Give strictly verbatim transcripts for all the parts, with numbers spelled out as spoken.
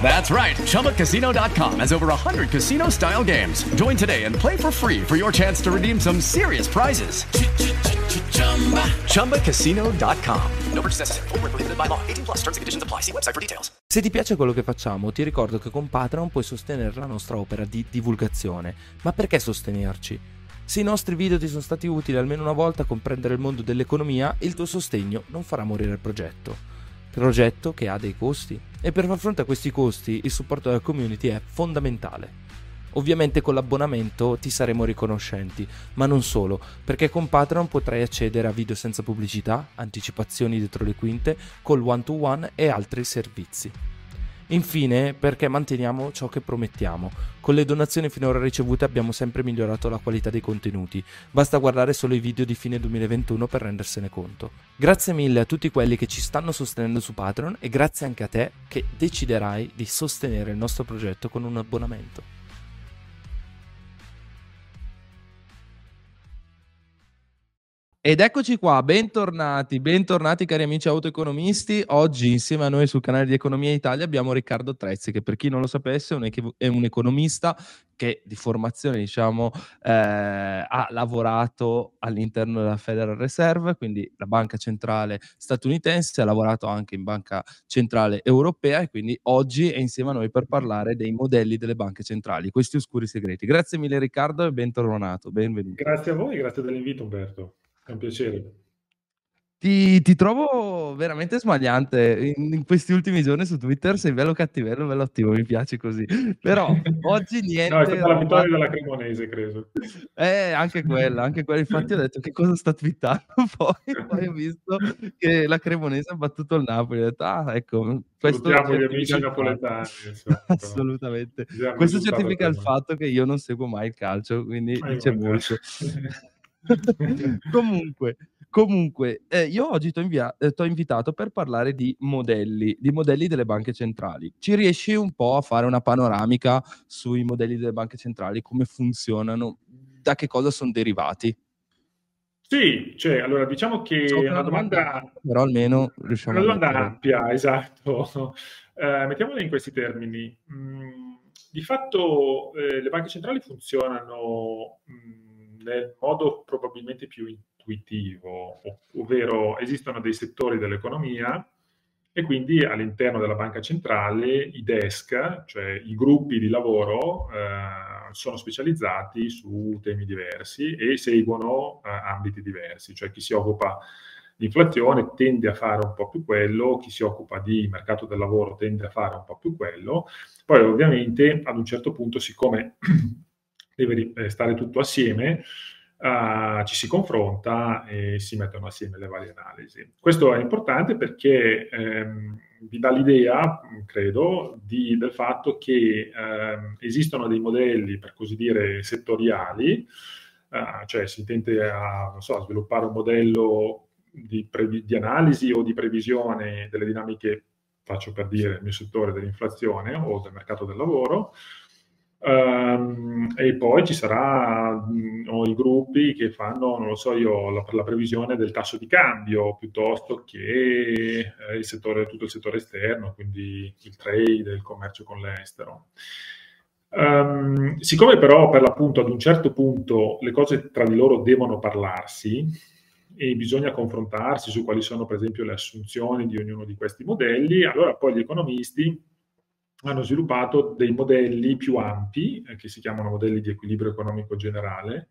That's right. Chumba Casino dot com has over one hundred casino-style games. Join today and play for free for your chance to redeem some serious prizes. Chumba Casino dot com. No purchase necessary. Void where prohibited by law. eighteen plus terms and conditions apply. See website for details. Se ti piace quello che facciamo, ti ricordo che con Patreon puoi sostenere la nostra opera di divulgazione. Ma perché sostenerci? Se i nostri video ti sono stati utili almeno una volta a comprendere il mondo dell'economia, il tuo sostegno non farà morire il progetto. Progetto che ha dei costi, e per far fronte a questi costi il supporto della community è fondamentale. Ovviamente con l'abbonamento ti saremo riconoscenti, ma non solo, perché con Patreon potrai accedere a video senza pubblicità, anticipazioni dietro le quinte, call one-to-one e altri servizi. Infine, perché manteniamo ciò che promettiamo. Con le donazioni finora ricevute abbiamo sempre migliorato la qualità dei contenuti, basta guardare solo i video di fine duemilaventuno per rendersene conto. Grazie mille a tutti quelli che ci stanno sostenendo su Patreon e grazie anche a te che deciderai di sostenere il nostro progetto con un abbonamento. Ed eccoci qua, bentornati, bentornati cari amici autoeconomisti. Oggi insieme a noi sul canale di Economia Italia abbiamo Riccardo Trezzi, che per chi non lo sapesse è un, e- è un economista che di formazione diciamo eh, ha lavorato all'interno della Federal Reserve, quindi la banca centrale statunitense, ha lavorato anche in banca centrale europea e quindi oggi è insieme a noi per parlare dei modelli delle banche centrali, questi oscuri segreti. Grazie mille Riccardo e bentornato, benvenuto. Grazie a voi, grazie dell'invito Umberto. È un piacere. Ti, ti trovo veramente smagliante in, in questi ultimi giorni su Twitter, sei bello cattivello, bello attivo, mi piace così. Però oggi niente... No, è stata la vittoria della Cremonese, credo. Eh, anche quella, anche quella. Infatti ho detto che cosa sta twittando, poi, poi ho visto che la Cremonese ha battuto il Napoli. Ho detto, ah, ecco... Questo gli amici napoletani. Assolutamente. Questo certifica il fatto che io non seguo mai il calcio, quindi ah, dice molto. comunque comunque eh, io oggi ti ho invia- eh, invitato per parlare di modelli di modelli delle banche centrali. Ci riesci un po' a fare una panoramica sui modelli delle banche centrali, come funzionano, da che cosa sono derivati? Sì, cioè, allora diciamo che so, è una domanda, domanda però almeno riusciamo una a domanda ampia, esatto. eh, mettiamola in questi termini. Mm, di fatto eh, le banche centrali funzionano mh, nel modo probabilmente più intuitivo, ovvero esistono dei settori dell'economia e quindi all'interno della banca centrale i desk, cioè i gruppi di lavoro, eh, sono specializzati su temi diversi e seguono eh, ambiti diversi, cioè chi si occupa di inflazione tende a fare un po' più quello, chi si occupa di mercato del lavoro tende a fare un po' più quello, poi ovviamente ad un certo punto, siccome deve stare tutto assieme, uh, ci si confronta e si mettono assieme le varie analisi. Questo è importante perché ehm, vi dà l'idea, credo, di, del fatto che ehm, esistono dei modelli, per così dire, settoriali, uh, cioè si tende a, non so, a sviluppare un modello di, previ- di analisi o di previsione delle dinamiche, faccio per dire, nel mio settore dell'inflazione o del mercato del lavoro. Um, e poi ci saranno i gruppi che fanno, non lo so io, la, la previsione del tasso di cambio piuttosto che eh, il settore, tutto il settore esterno, quindi il trade, il commercio con l'estero. Um, siccome però per l'appunto ad un certo punto le cose tra di loro devono parlarsi e bisogna confrontarsi su quali sono per esempio le assunzioni di ognuno di questi modelli, allora poi gli economisti hanno sviluppato dei modelli più ampi, eh, che si chiamano modelli di equilibrio economico generale,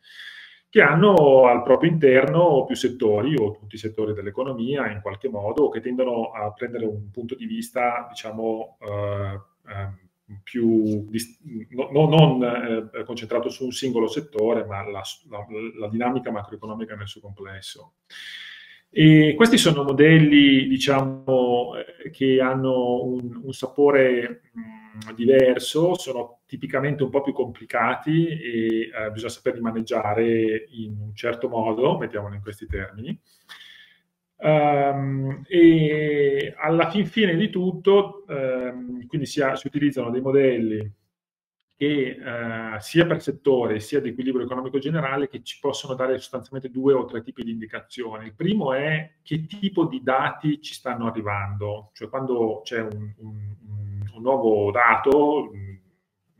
che hanno al proprio interno più settori o tutti i settori dell'economia in qualche modo, che tendono a prendere un punto di vista, diciamo, eh, eh, più no, no, non eh, concentrato su un singolo settore, ma la, la, la dinamica macroeconomica nel suo complesso. E questi sono modelli, diciamo, che hanno un, un sapore mh, diverso, sono tipicamente un po' più complicati e eh, bisogna saperli maneggiare in un certo modo, mettiamolo in questi termini. Um, e alla fin fine di tutto, um, quindi si, ha, si utilizzano dei modelli che eh, sia per settore sia di equilibrio economico generale che ci possono dare sostanzialmente due o tre tipi di indicazioni. Il primo è che tipo di dati ci stanno arrivando, cioè quando c'è un, un, un nuovo dato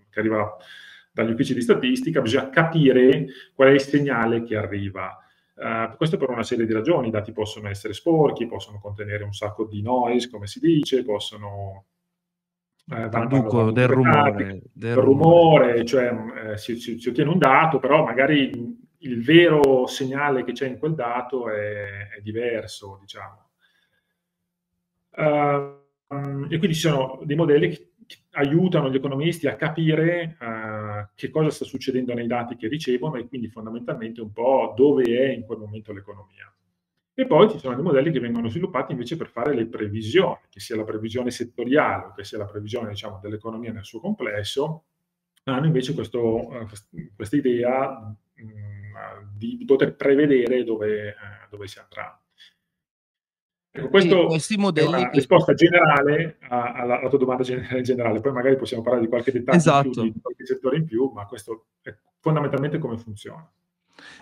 che arriva dagli uffici di statistica bisogna capire qual è il segnale che arriva. Uh, questo per una serie di ragioni: i dati possono essere sporchi, possono contenere un sacco di noise, come si dice, possono... Eh, Traduco, del rumore, del rumore, rumore cioè eh, si, si, si ottiene un dato, però magari il vero segnale che c'è in quel dato è, è diverso, diciamo. Uh, e quindi ci sono dei modelli che aiutano gli economisti a capire uh, che cosa sta succedendo nei dati che ricevono e quindi fondamentalmente un po' dove è in quel momento l'economia. E poi ci sono dei modelli che vengono sviluppati invece per fare le previsioni, che sia la previsione settoriale o che sia la previsione, diciamo, dell'economia nel suo complesso, hanno invece questo, questa idea mh, di, di poter prevedere dove, eh, dove si andrà. Ecco, questo questi modelli è una che... risposta generale a, alla, alla tua domanda generale, poi magari possiamo parlare di qualche dettaglio, esatto, in più, di qualche settore in più, ma questo è fondamentalmente come funziona.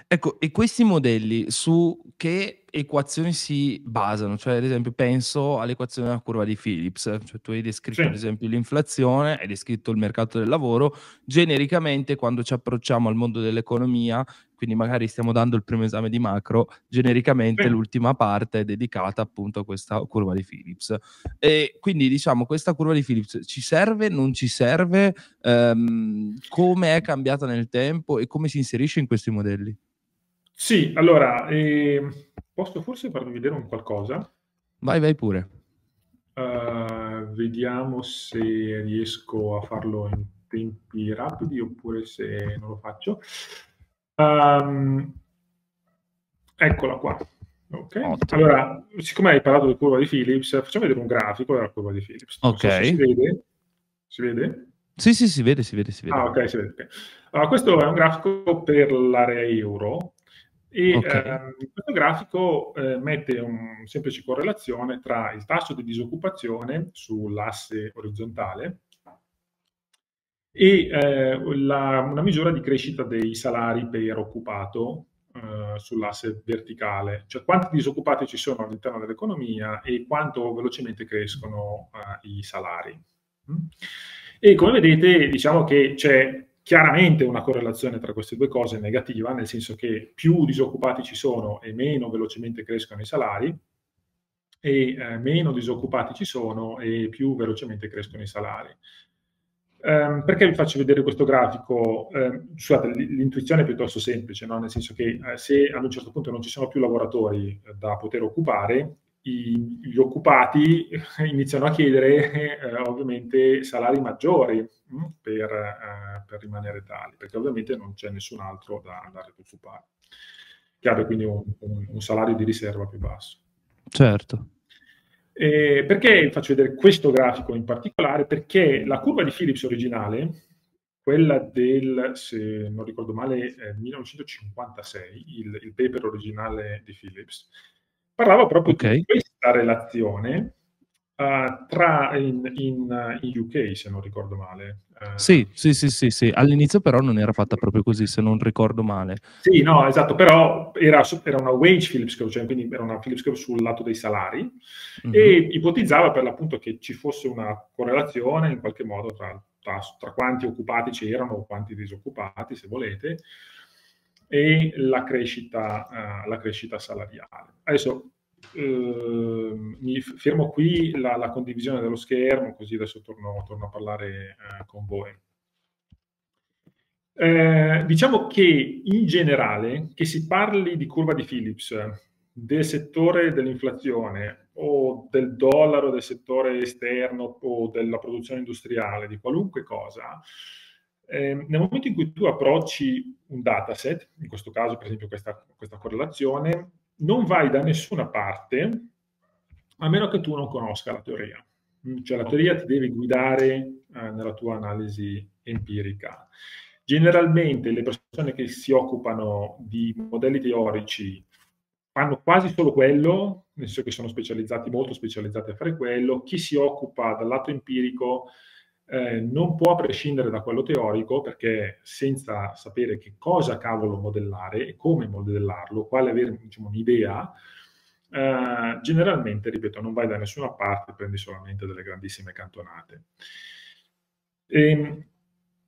Ecco, e questi modelli su che equazioni si basano? Cioè, ad esempio, penso all'equazione della curva di Phillips, cioè tu hai descritto, sì, ad esempio, l'inflazione, hai descritto il mercato del lavoro. Genericamente, quando ci approcciamo al mondo dell'economia, quindi magari stiamo dando il primo esame di macro, genericamente, sì, l'ultima parte è dedicata appunto a questa curva di Phillips. E quindi, diciamo, questa curva di Phillips ci serve, non ci serve? Ehm, come è cambiata nel tempo e come si inserisce in questi modelli? Sì, allora, eh, posso forse farvi vedere un qualcosa? Vai, vai pure. Uh, vediamo se riesco a farlo in tempi rapidi oppure se non lo faccio. Um, eccola qua. Okay. Allora, siccome hai parlato della curva di Phillips, facciamo vedere un grafico della curva di Phillips. Non okay. so se si vede? Si vede? Sì, sì, si vede, si vede, si vede. Ah, ok, si vede. Okay. Allora, questo è un grafico per l'area euro e okay. ehm, questo grafico eh, mette una semplice correlazione tra il tasso di disoccupazione sull'asse orizzontale e eh, la, una misura di crescita dei salari per occupato eh, sull'asse verticale, cioè quanti disoccupati ci sono all'interno dell'economia e quanto velocemente crescono eh, i salari. Mm? E come vedete, diciamo che c'è chiaramente una correlazione tra queste due cose negativa, nel senso che più disoccupati ci sono e meno velocemente crescono i salari, e eh, meno disoccupati ci sono e più velocemente crescono i salari. Um, perché vi faccio vedere questo grafico? Um, scusate, l'intuizione è piuttosto semplice, no? Nel senso che eh, se ad un certo punto non ci sono più lavoratori eh, da poter occupare, gli occupati iniziano a chiedere eh, ovviamente salari maggiori mh, per, eh, per rimanere tali, perché ovviamente non c'è nessun altro da, da recuperare. Chiaro, quindi un, un, un salario di riserva più basso. Certo. Eh, perché faccio vedere questo grafico in particolare? Perché la curva di Phillips originale, quella del, se non ricordo male, eh, millenovecentocinquantasei, il, il paper originale di Phillips, parlava proprio okay. di questa relazione uh, tra in, in, in U K, se non ricordo male. Uh, sì, sì, sì, sì, sì. All'inizio però non era fatta proprio così, se non ricordo male. Sì, no, esatto, però era, era una wage Phillips curve, cioè quindi era una Phillips curve sul lato dei salari, mm-hmm. e ipotizzava per l'appunto che ci fosse una correlazione in qualche modo tra, tra, tra quanti occupati c'erano o quanti disoccupati, se volete, e la crescita, uh, la crescita salariale. Adesso eh, mi fermo qui la, la condivisione dello schermo, così adesso torno, torno a parlare eh, con voi. Eh, diciamo che in generale, che si parli di curva di Phillips, del settore dell'inflazione o del dollaro, del settore esterno o della produzione industriale, di qualunque cosa, eh, nel momento in cui tu approcci un dataset, in questo caso per esempio questa, questa correlazione, non vai da nessuna parte a meno che tu non conosca la teoria. Cioè la teoria ti deve guidare eh, nella tua analisi empirica. Generalmente le persone che si occupano di modelli teorici fanno quasi solo quello, nel senso che sono specializzati, molto specializzati a fare quello. Chi si occupa dal lato empirico eh, non può prescindere da quello teorico, perché senza sapere che cosa cavolo modellare e come modellarlo, quale avere, diciamo, un'idea, eh, generalmente, ripeto, non vai da nessuna parte, prendi solamente delle grandissime cantonate. E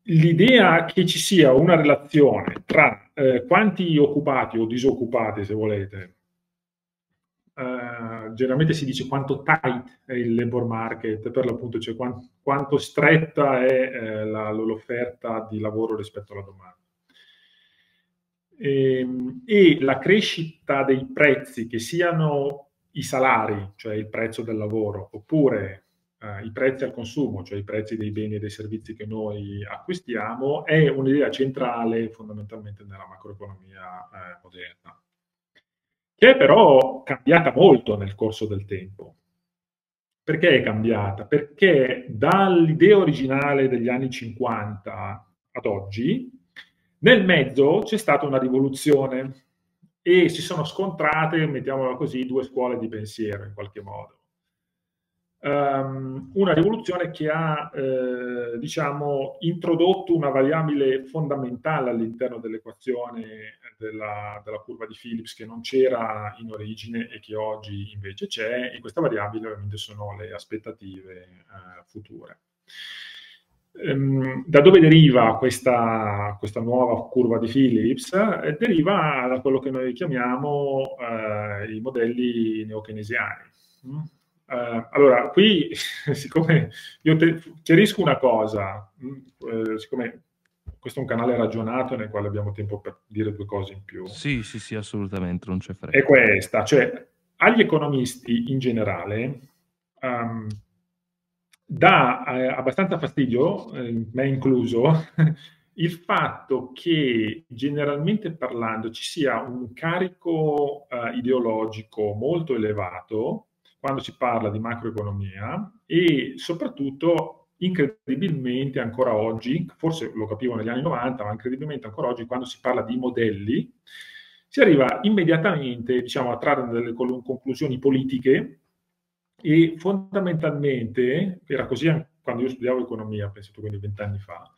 l'idea che ci sia una relazione tra eh, quanti occupati o disoccupati, se volete, eh, generalmente si dice quanto tight è il labor market, per l'appunto, cioè quant- quanto stretta è eh, la, l'offerta di lavoro rispetto alla domanda. E, e la crescita dei prezzi, che siano i salari, cioè il prezzo del lavoro, oppure i prezzi al consumo, cioè i prezzi dei beni e dei servizi che noi acquistiamo, è un'idea centrale fondamentalmente nella macroeconomia eh, moderna, che è però cambiata molto nel corso del tempo. Perché è cambiata? Perché dall'idea originale degli anni cinquanta ad oggi, nel mezzo c'è stata una rivoluzione e si sono scontrate, mettiamola così, due scuole di pensiero in qualche modo. Una rivoluzione che ha eh, diciamo introdotto una variabile fondamentale all'interno dell'equazione della, della curva di Phillips, che non c'era in origine e che oggi invece c'è, e questa variabile ovviamente sono le aspettative eh, future. Ehm, da dove deriva questa, questa nuova curva di Phillips? Eh, deriva da quello che noi chiamiamo eh, i modelli neokeynesiani. Mm? Uh, allora, qui, siccome io te, chiarisco una cosa, eh, siccome questo è un canale ragionato nel quale abbiamo tempo per dire due cose in più. Sì, sì, sì, assolutamente, non c'è fretta. È questa, cioè agli economisti in generale um, dà eh, abbastanza fastidio, eh, me incluso, il fatto che generalmente parlando ci sia un carico eh, ideologico molto elevato quando si parla di macroeconomia, e soprattutto incredibilmente ancora oggi, forse lo capivo negli anni novanta, ma incredibilmente ancora oggi quando si parla di modelli, si arriva immediatamente, diciamo, a trarre delle conclusioni politiche, e fondamentalmente, era così quando io studiavo economia, penso quindi vent'anni fa,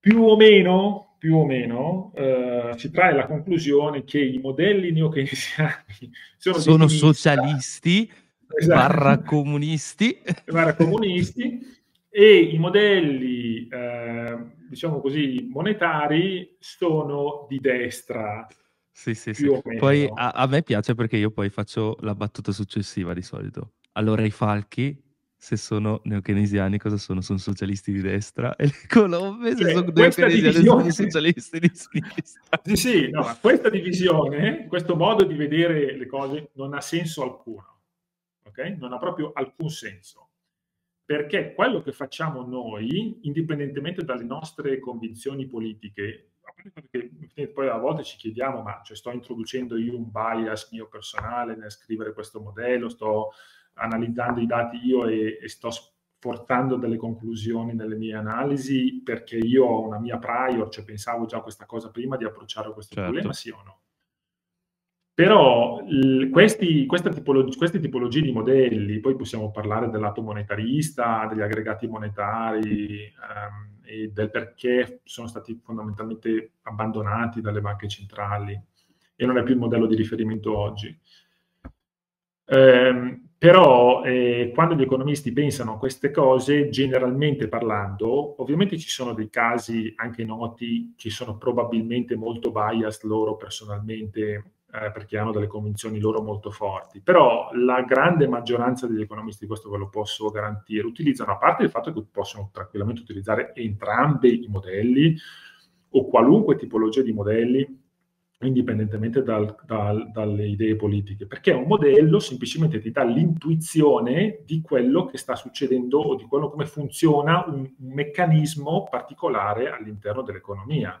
più o meno, più o meno eh, si trae la conclusione che i modelli neokeynesiani sono, sono socialisti, esatto, barra comunisti, barra comunisti, e i modelli eh, diciamo così monetari sono di destra. Sì, sì, sì. Poi a, a me piace, perché io poi faccio la battuta successiva di solito. Allora i falchi, se sono neokeynesiani, cosa sono? Sono socialisti di destra. E le colombe, se cioè, sono neokeynesiani, divisione... sono socialisti di sinistra. Sì, sì, no, questa divisione, questo modo di vedere le cose non ha senso alcuno, ok? Non ha proprio alcun senso. Perché quello che facciamo noi, indipendentemente dalle nostre convinzioni politiche, perché poi a volte ci chiediamo, ma cioè, sto introducendo io un bias mio personale nel scrivere questo modello, sto analizzando i dati io e, e sto portando delle conclusioni nelle mie analisi perché io ho una mia prior, cioè pensavo già a questa cosa prima di approcciare questo, certo, problema, sì o no? Però l- questi, questa tipolog- queste tipologie di modelli, poi possiamo parlare del lato monetarista, degli aggregati monetari ehm, e del perché sono stati fondamentalmente abbandonati dalle banche centrali e non è più il modello di riferimento oggi. Ehm, Però eh, quando gli economisti pensano a queste cose, generalmente parlando, ovviamente ci sono dei casi anche noti che sono probabilmente molto biased loro personalmente, eh, perché hanno delle convinzioni loro molto forti, però la grande maggioranza degli economisti, questo ve lo posso garantire, utilizzano, a parte il fatto che possono tranquillamente utilizzare entrambi i modelli o qualunque tipologia di modelli, indipendentemente dal, dal, dalle idee politiche, perché un modello semplicemente ti dà l'intuizione di quello che sta succedendo o di quello come funziona un, un meccanismo particolare all'interno dell'economia.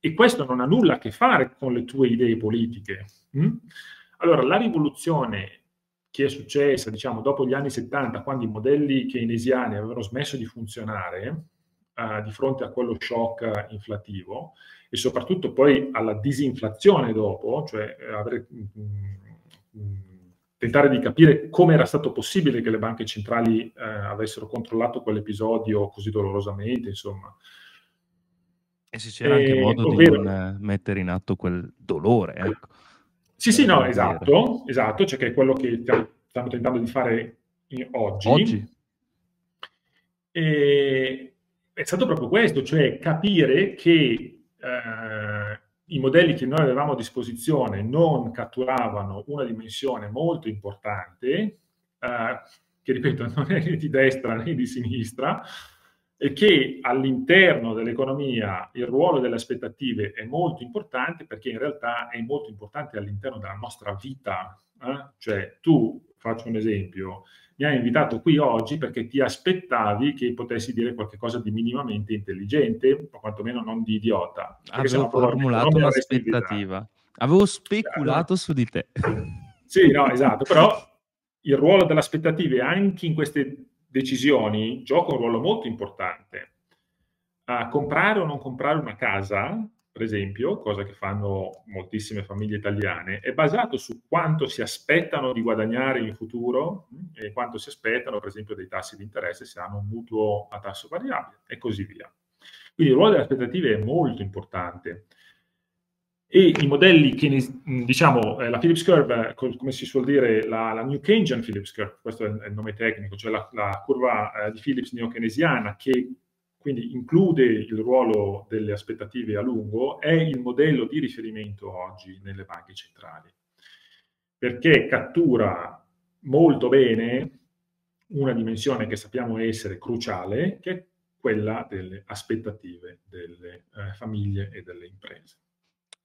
E questo non ha nulla a che fare con le tue idee politiche. Hm? Allora, la rivoluzione che è successa, diciamo, dopo gli anni settanta, quando i modelli keynesiani avevano smesso di funzionare, eh, di fronte a quello shock inflativo, e soprattutto poi alla disinflazione dopo, cioè avere, mh, mh, tentare di capire come era stato possibile che le banche centrali eh, avessero controllato quell'episodio così dolorosamente, insomma. E se c'era eh, anche modo, ovvero, di non mettere in atto quel dolore. Ecco. Sì, sì, no, esatto, esatto, cioè che è quello che stiamo tentando di fare oggi. Oggi. E è stato proprio questo, cioè capire che Uh, i modelli che noi avevamo a disposizione non catturavano una dimensione molto importante, uh, che ripeto non è né di destra né di sinistra, e che all'interno dell'economia il ruolo delle aspettative è molto importante, perché in realtà è molto importante all'interno della nostra vita. Eh? Cioè tu, faccio un esempio, mi hai invitato qui oggi perché ti aspettavi che potessi dire qualcosa di minimamente intelligente, o quantomeno non di idiota. Avevo formulato un'aspettativa. Avevo speculato, esatto, su di te. Sì, no, esatto. Però il ruolo delle aspettative anche in queste decisioni gioca un ruolo molto importante. Uh, comprare o non comprare una casa, per esempio, cosa che fanno moltissime famiglie italiane, è basato su quanto si aspettano di guadagnare in futuro e quanto si aspettano, per esempio, dei tassi di interesse se hanno un mutuo a tasso variabile e così via. Quindi il ruolo delle aspettative è molto importante. E i modelli che, ne, diciamo, eh, la Phillips Curve, come si suol dire, la, la New Keynesian Phillips Curve, questo è il nome tecnico, cioè la, la curva eh, di Phillips neo-keynesiana, che quindi include il ruolo delle aspettative a lungo, è il modello di riferimento oggi nelle banche centrali, perché cattura molto bene una dimensione che sappiamo essere cruciale, che è quella delle aspettative delle eh, famiglie e delle imprese.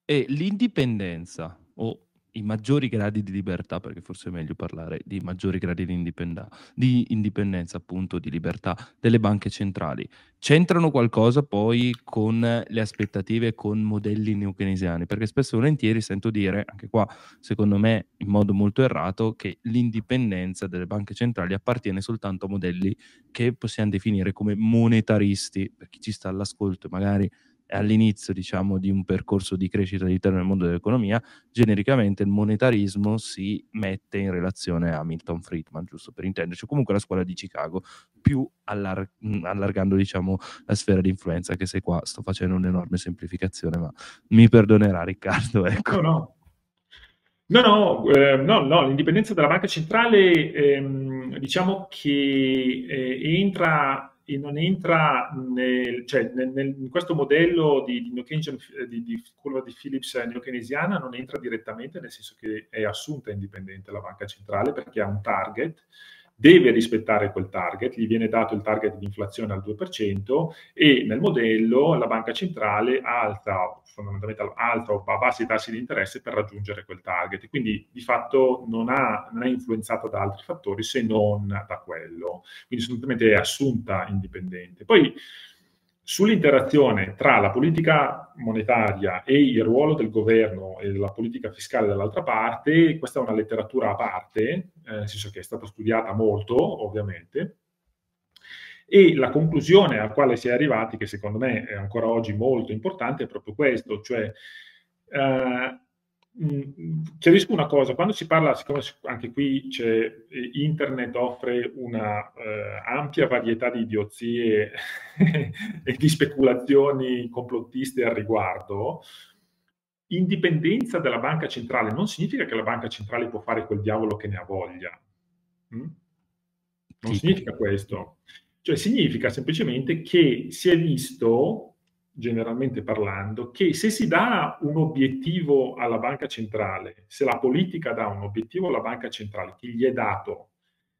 E l'indipendenza, o i maggiori gradi di libertà, perché forse è meglio parlare di maggiori gradi di indipendenza, di indipendenza appunto, di libertà delle banche centrali, c'entrano qualcosa poi con le aspettative, con modelli neokeynesiani? Perché spesso e volentieri sento dire, anche qua secondo me in modo molto errato, che l'indipendenza delle banche centrali appartiene soltanto a modelli che possiamo definire come monetaristi, per chi ci sta all'ascolto e magari all'inizio, diciamo, di un percorso di crescita all'interno del mondo dell'economia. Genericamente il monetarismo si mette in relazione a Milton Friedman, giusto per intenderci, comunque la scuola di Chicago, più allar- allargando, diciamo, la sfera di influenza, che se qua sto facendo un'enorme semplificazione, ma mi perdonerà Riccardo, ecco. No, no, no, eh, no, no, l'indipendenza della banca centrale, ehm, diciamo che eh, entra... e non entra nel, cioè nel, nel, in questo modello di, di, di, di curva di Phillips neokeynesiana, non entra direttamente, nel senso che è assunta indipendente la banca centrale, perché ha un target, deve rispettare quel target, gli viene dato il target di inflazione al due per cento, e nel modello la banca centrale alza, fondamentalmente alza o abbassa i tassi di interesse per raggiungere quel target, quindi di fatto non, ha, non è influenzata da altri fattori se non da quello, quindi assolutamente è assunta indipendente. Poi sull'interazione tra la politica monetaria e il ruolo del governo e la politica fiscale dall'altra parte, questa è una letteratura a parte, eh, nel senso che è stata studiata molto, ovviamente, e la conclusione alla quale si è arrivati, che secondo me è ancora oggi molto importante, è proprio questo, cioè eh, mh, chiarisco una cosa, quando si parla, siccome anche qui c'è, internet offre una eh, ampia varietà di idiozie e di speculazioni complottiste al riguardo, indipendenza della banca centrale non significa che la banca centrale può fare quel diavolo che ne ha voglia, mm? non sì. significa questo, cioè significa semplicemente che si è visto generalmente parlando, che se si dà un obiettivo alla banca centrale, se la politica dà un obiettivo alla banca centrale che gli è dato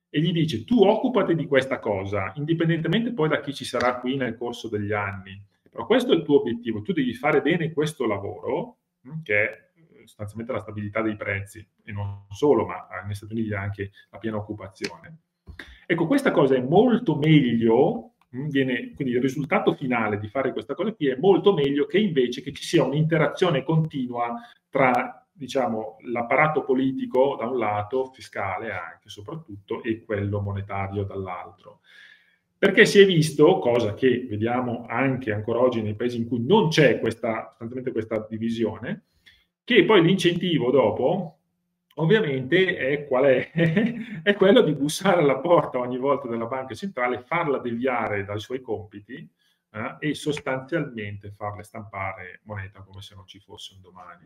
e gli dice tu occupati di questa cosa, indipendentemente poi da chi ci sarà qui nel corso degli anni, però questo è il tuo obiettivo, tu devi fare bene questo lavoro, che è sostanzialmente la stabilità dei prezzi, e non solo, ma negli Stati Uniti anche la piena occupazione. Ecco, questa cosa è molto meglio. Viene, quindi il risultato finale di fare questa cosa qui è molto meglio che invece che ci sia un'interazione continua tra, diciamo, l'apparato politico da un lato, fiscale anche soprattutto, e quello monetario dall'altro. Perché si è visto, cosa che vediamo anche ancora oggi nei paesi in cui non c'è questa, sostanzialmente questa divisione, che poi l'incentivo dopo ovviamente è, qual è? È quello di bussare alla porta ogni volta della banca centrale, farla deviare dai suoi compiti eh, e sostanzialmente farle stampare moneta come se non ci fosse un domani.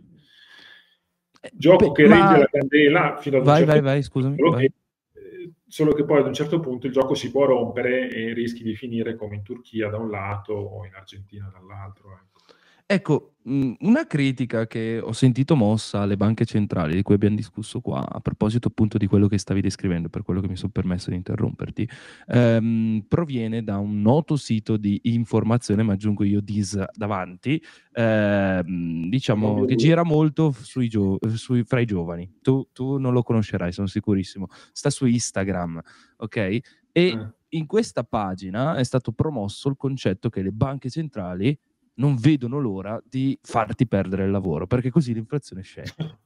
Gioco che Ma... rende la candela fino ad vai, un certo vai, vai, scusami, punto, vai. Che, solo che poi ad un certo punto il gioco si può rompere e rischi di finire come in Turchia da un lato o in Argentina dall'altro. Eh. Ecco, una critica che ho sentito mossa alle banche centrali, di cui abbiamo discusso qua, a proposito appunto di quello che stavi descrivendo, per quello che mi sono permesso di interromperti, ehm, proviene da un noto sito di informazione, ma aggiungo io dis davanti, ehm, diciamo che gira molto sui gio- sui, fra i giovani. Tu, tu non lo conoscerai, sono sicurissimo. Sta su Instagram, ok? E eh. in questa pagina è stato promosso il concetto che le banche centrali non vedono l'ora di farti perdere il lavoro, perché così l'inflazione scende.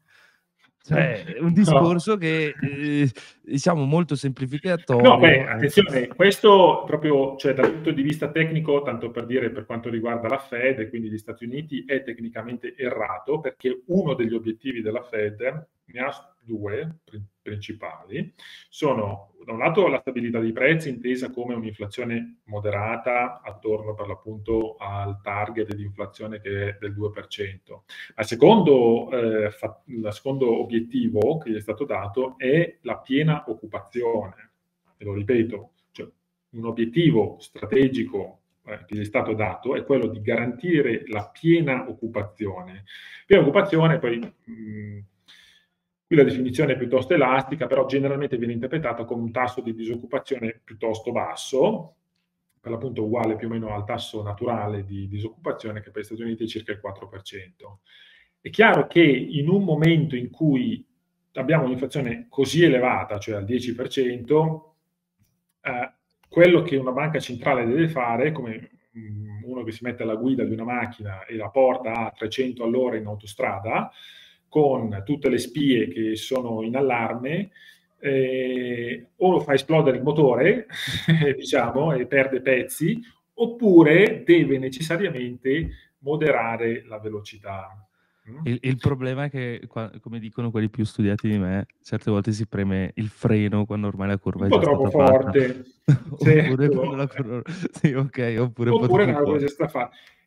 Cioè, un discorso no. che, eh, diciamo, molto semplificatorio. No, beh, attenzione, questo proprio, cioè, dal punto di vista tecnico, tanto per dire, per quanto riguarda la Fed e quindi gli Stati Uniti, è tecnicamente errato, perché uno degli obiettivi della Fed, ne ha due principali, sono da un lato la stabilità dei prezzi intesa come un'inflazione moderata attorno per l'appunto al target di inflazione che è del due per cento. La secondo, eh, fa- la secondo obiettivo che gli è stato dato è la piena occupazione, e lo ripeto, cioè un obiettivo strategico che gli è stato dato è quello di garantire la piena occupazione. Piena occupazione poi... Mh, qui la definizione è piuttosto elastica, però generalmente viene interpretata con un tasso di disoccupazione piuttosto basso, per l'appunto uguale più o meno al tasso naturale di disoccupazione, che per gli Stati Uniti è circa il quattro per cento. È chiaro che in un momento in cui abbiamo un'inflazione così elevata, cioè al dieci per cento, eh, quello che una banca centrale deve fare, come uno che si mette alla guida di una macchina e la porta a trecento all'ora in autostrada, con tutte le spie che sono in allarme, eh, o lo fa esplodere il motore, diciamo, e perde pezzi, oppure deve necessariamente moderare la velocità. Mm? Il, il problema è che, come dicono quelli più studiati di me, certe volte si preme il freno quando ormai la curva è già stata fatta. Un po' troppo forte. Oppure quando la curva... Sì, ok. Oppure, oppure la curva è già stata fatta.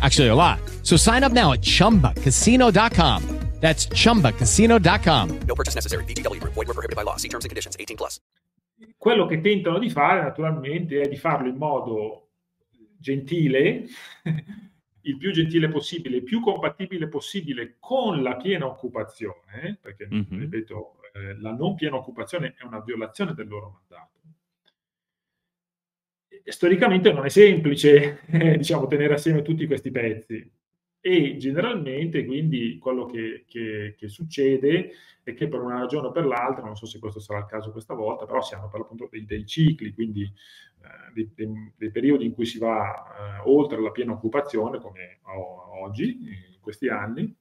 Actually, a lot. So sign up now at chumba casino dot com. That's chumba casino dot com. No purchase necessary. V G W Group. Void where prohibited by law. See terms and conditions. eighteen plus. Quello che tentano di fare, naturalmente, è di farlo in modo gentile, il più gentile possibile, il più compatibile possibile con la piena occupazione, perché, mm-hmm. ripeto, eh, la non piena occupazione è una violazione del loro mandato. Storicamente non è semplice, eh, diciamo, tenere assieme tutti questi pezzi. e generalmente quindi quello che, che, che succede è che per una ragione o per l'altra, non so se questo sarà il caso questa volta, però si hanno per l'appunto dei, dei cicli, quindi eh, dei, dei, dei periodi in cui si va eh, oltre la piena occupazione, come o, oggi, in questi anni,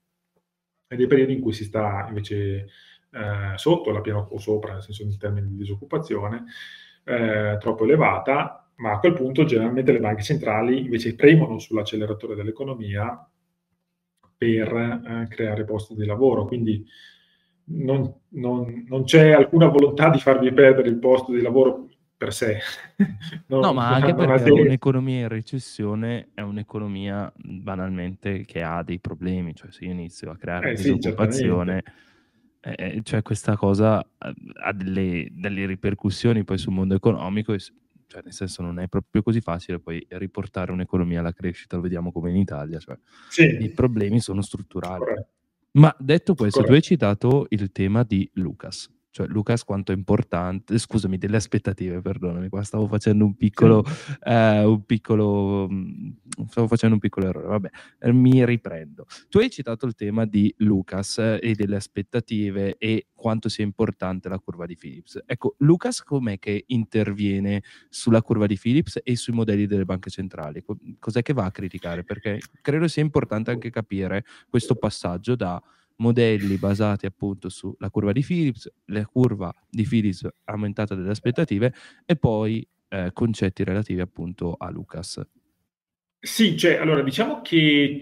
e dei periodi in cui si sta invece eh, sotto la piena o sopra, nel senso in termini di disoccupazione, eh, troppo elevata, ma a quel punto generalmente le banche centrali invece premono sull'acceleratore dell'economia per eh, creare posti di lavoro, quindi non, non, non c'è alcuna volontà di farvi perdere il posto di lavoro per sé. non, no, ma anche perché serie... un'economia in recessione è un'economia banalmente che ha dei problemi, cioè se io inizio a creare eh, disoccupazione, sì, eh, cioè questa cosa ha delle, delle ripercussioni poi sul mondo economico, e, cioè nel senso non è proprio così facile poi riportare un'economia alla crescita, lo vediamo come in Italia, cioè sì, i problemi sono strutturali. Corretto. Ma detto questo, Corretto. Tu hai citato il tema di Lucas, cioè Lucas quanto è importante, scusami, delle aspettative, perdonami, qua stavo facendo un piccolo, sì. eh, un piccolo, stavo facendo un piccolo errore, vabbè, mi riprendo. Tu hai citato il tema di Lucas eh, e delle aspettative e quanto sia importante la curva di Phillips. Ecco, Lucas com'è che interviene sulla curva di Phillips e sui modelli delle banche centrali? Cos'è che va a criticare? Perché credo sia importante anche capire questo passaggio da modelli basati appunto sulla curva di Phillips, la curva di Phillips aumentata delle aspettative e poi eh, concetti relativi appunto a Lucas. Sì, cioè allora diciamo che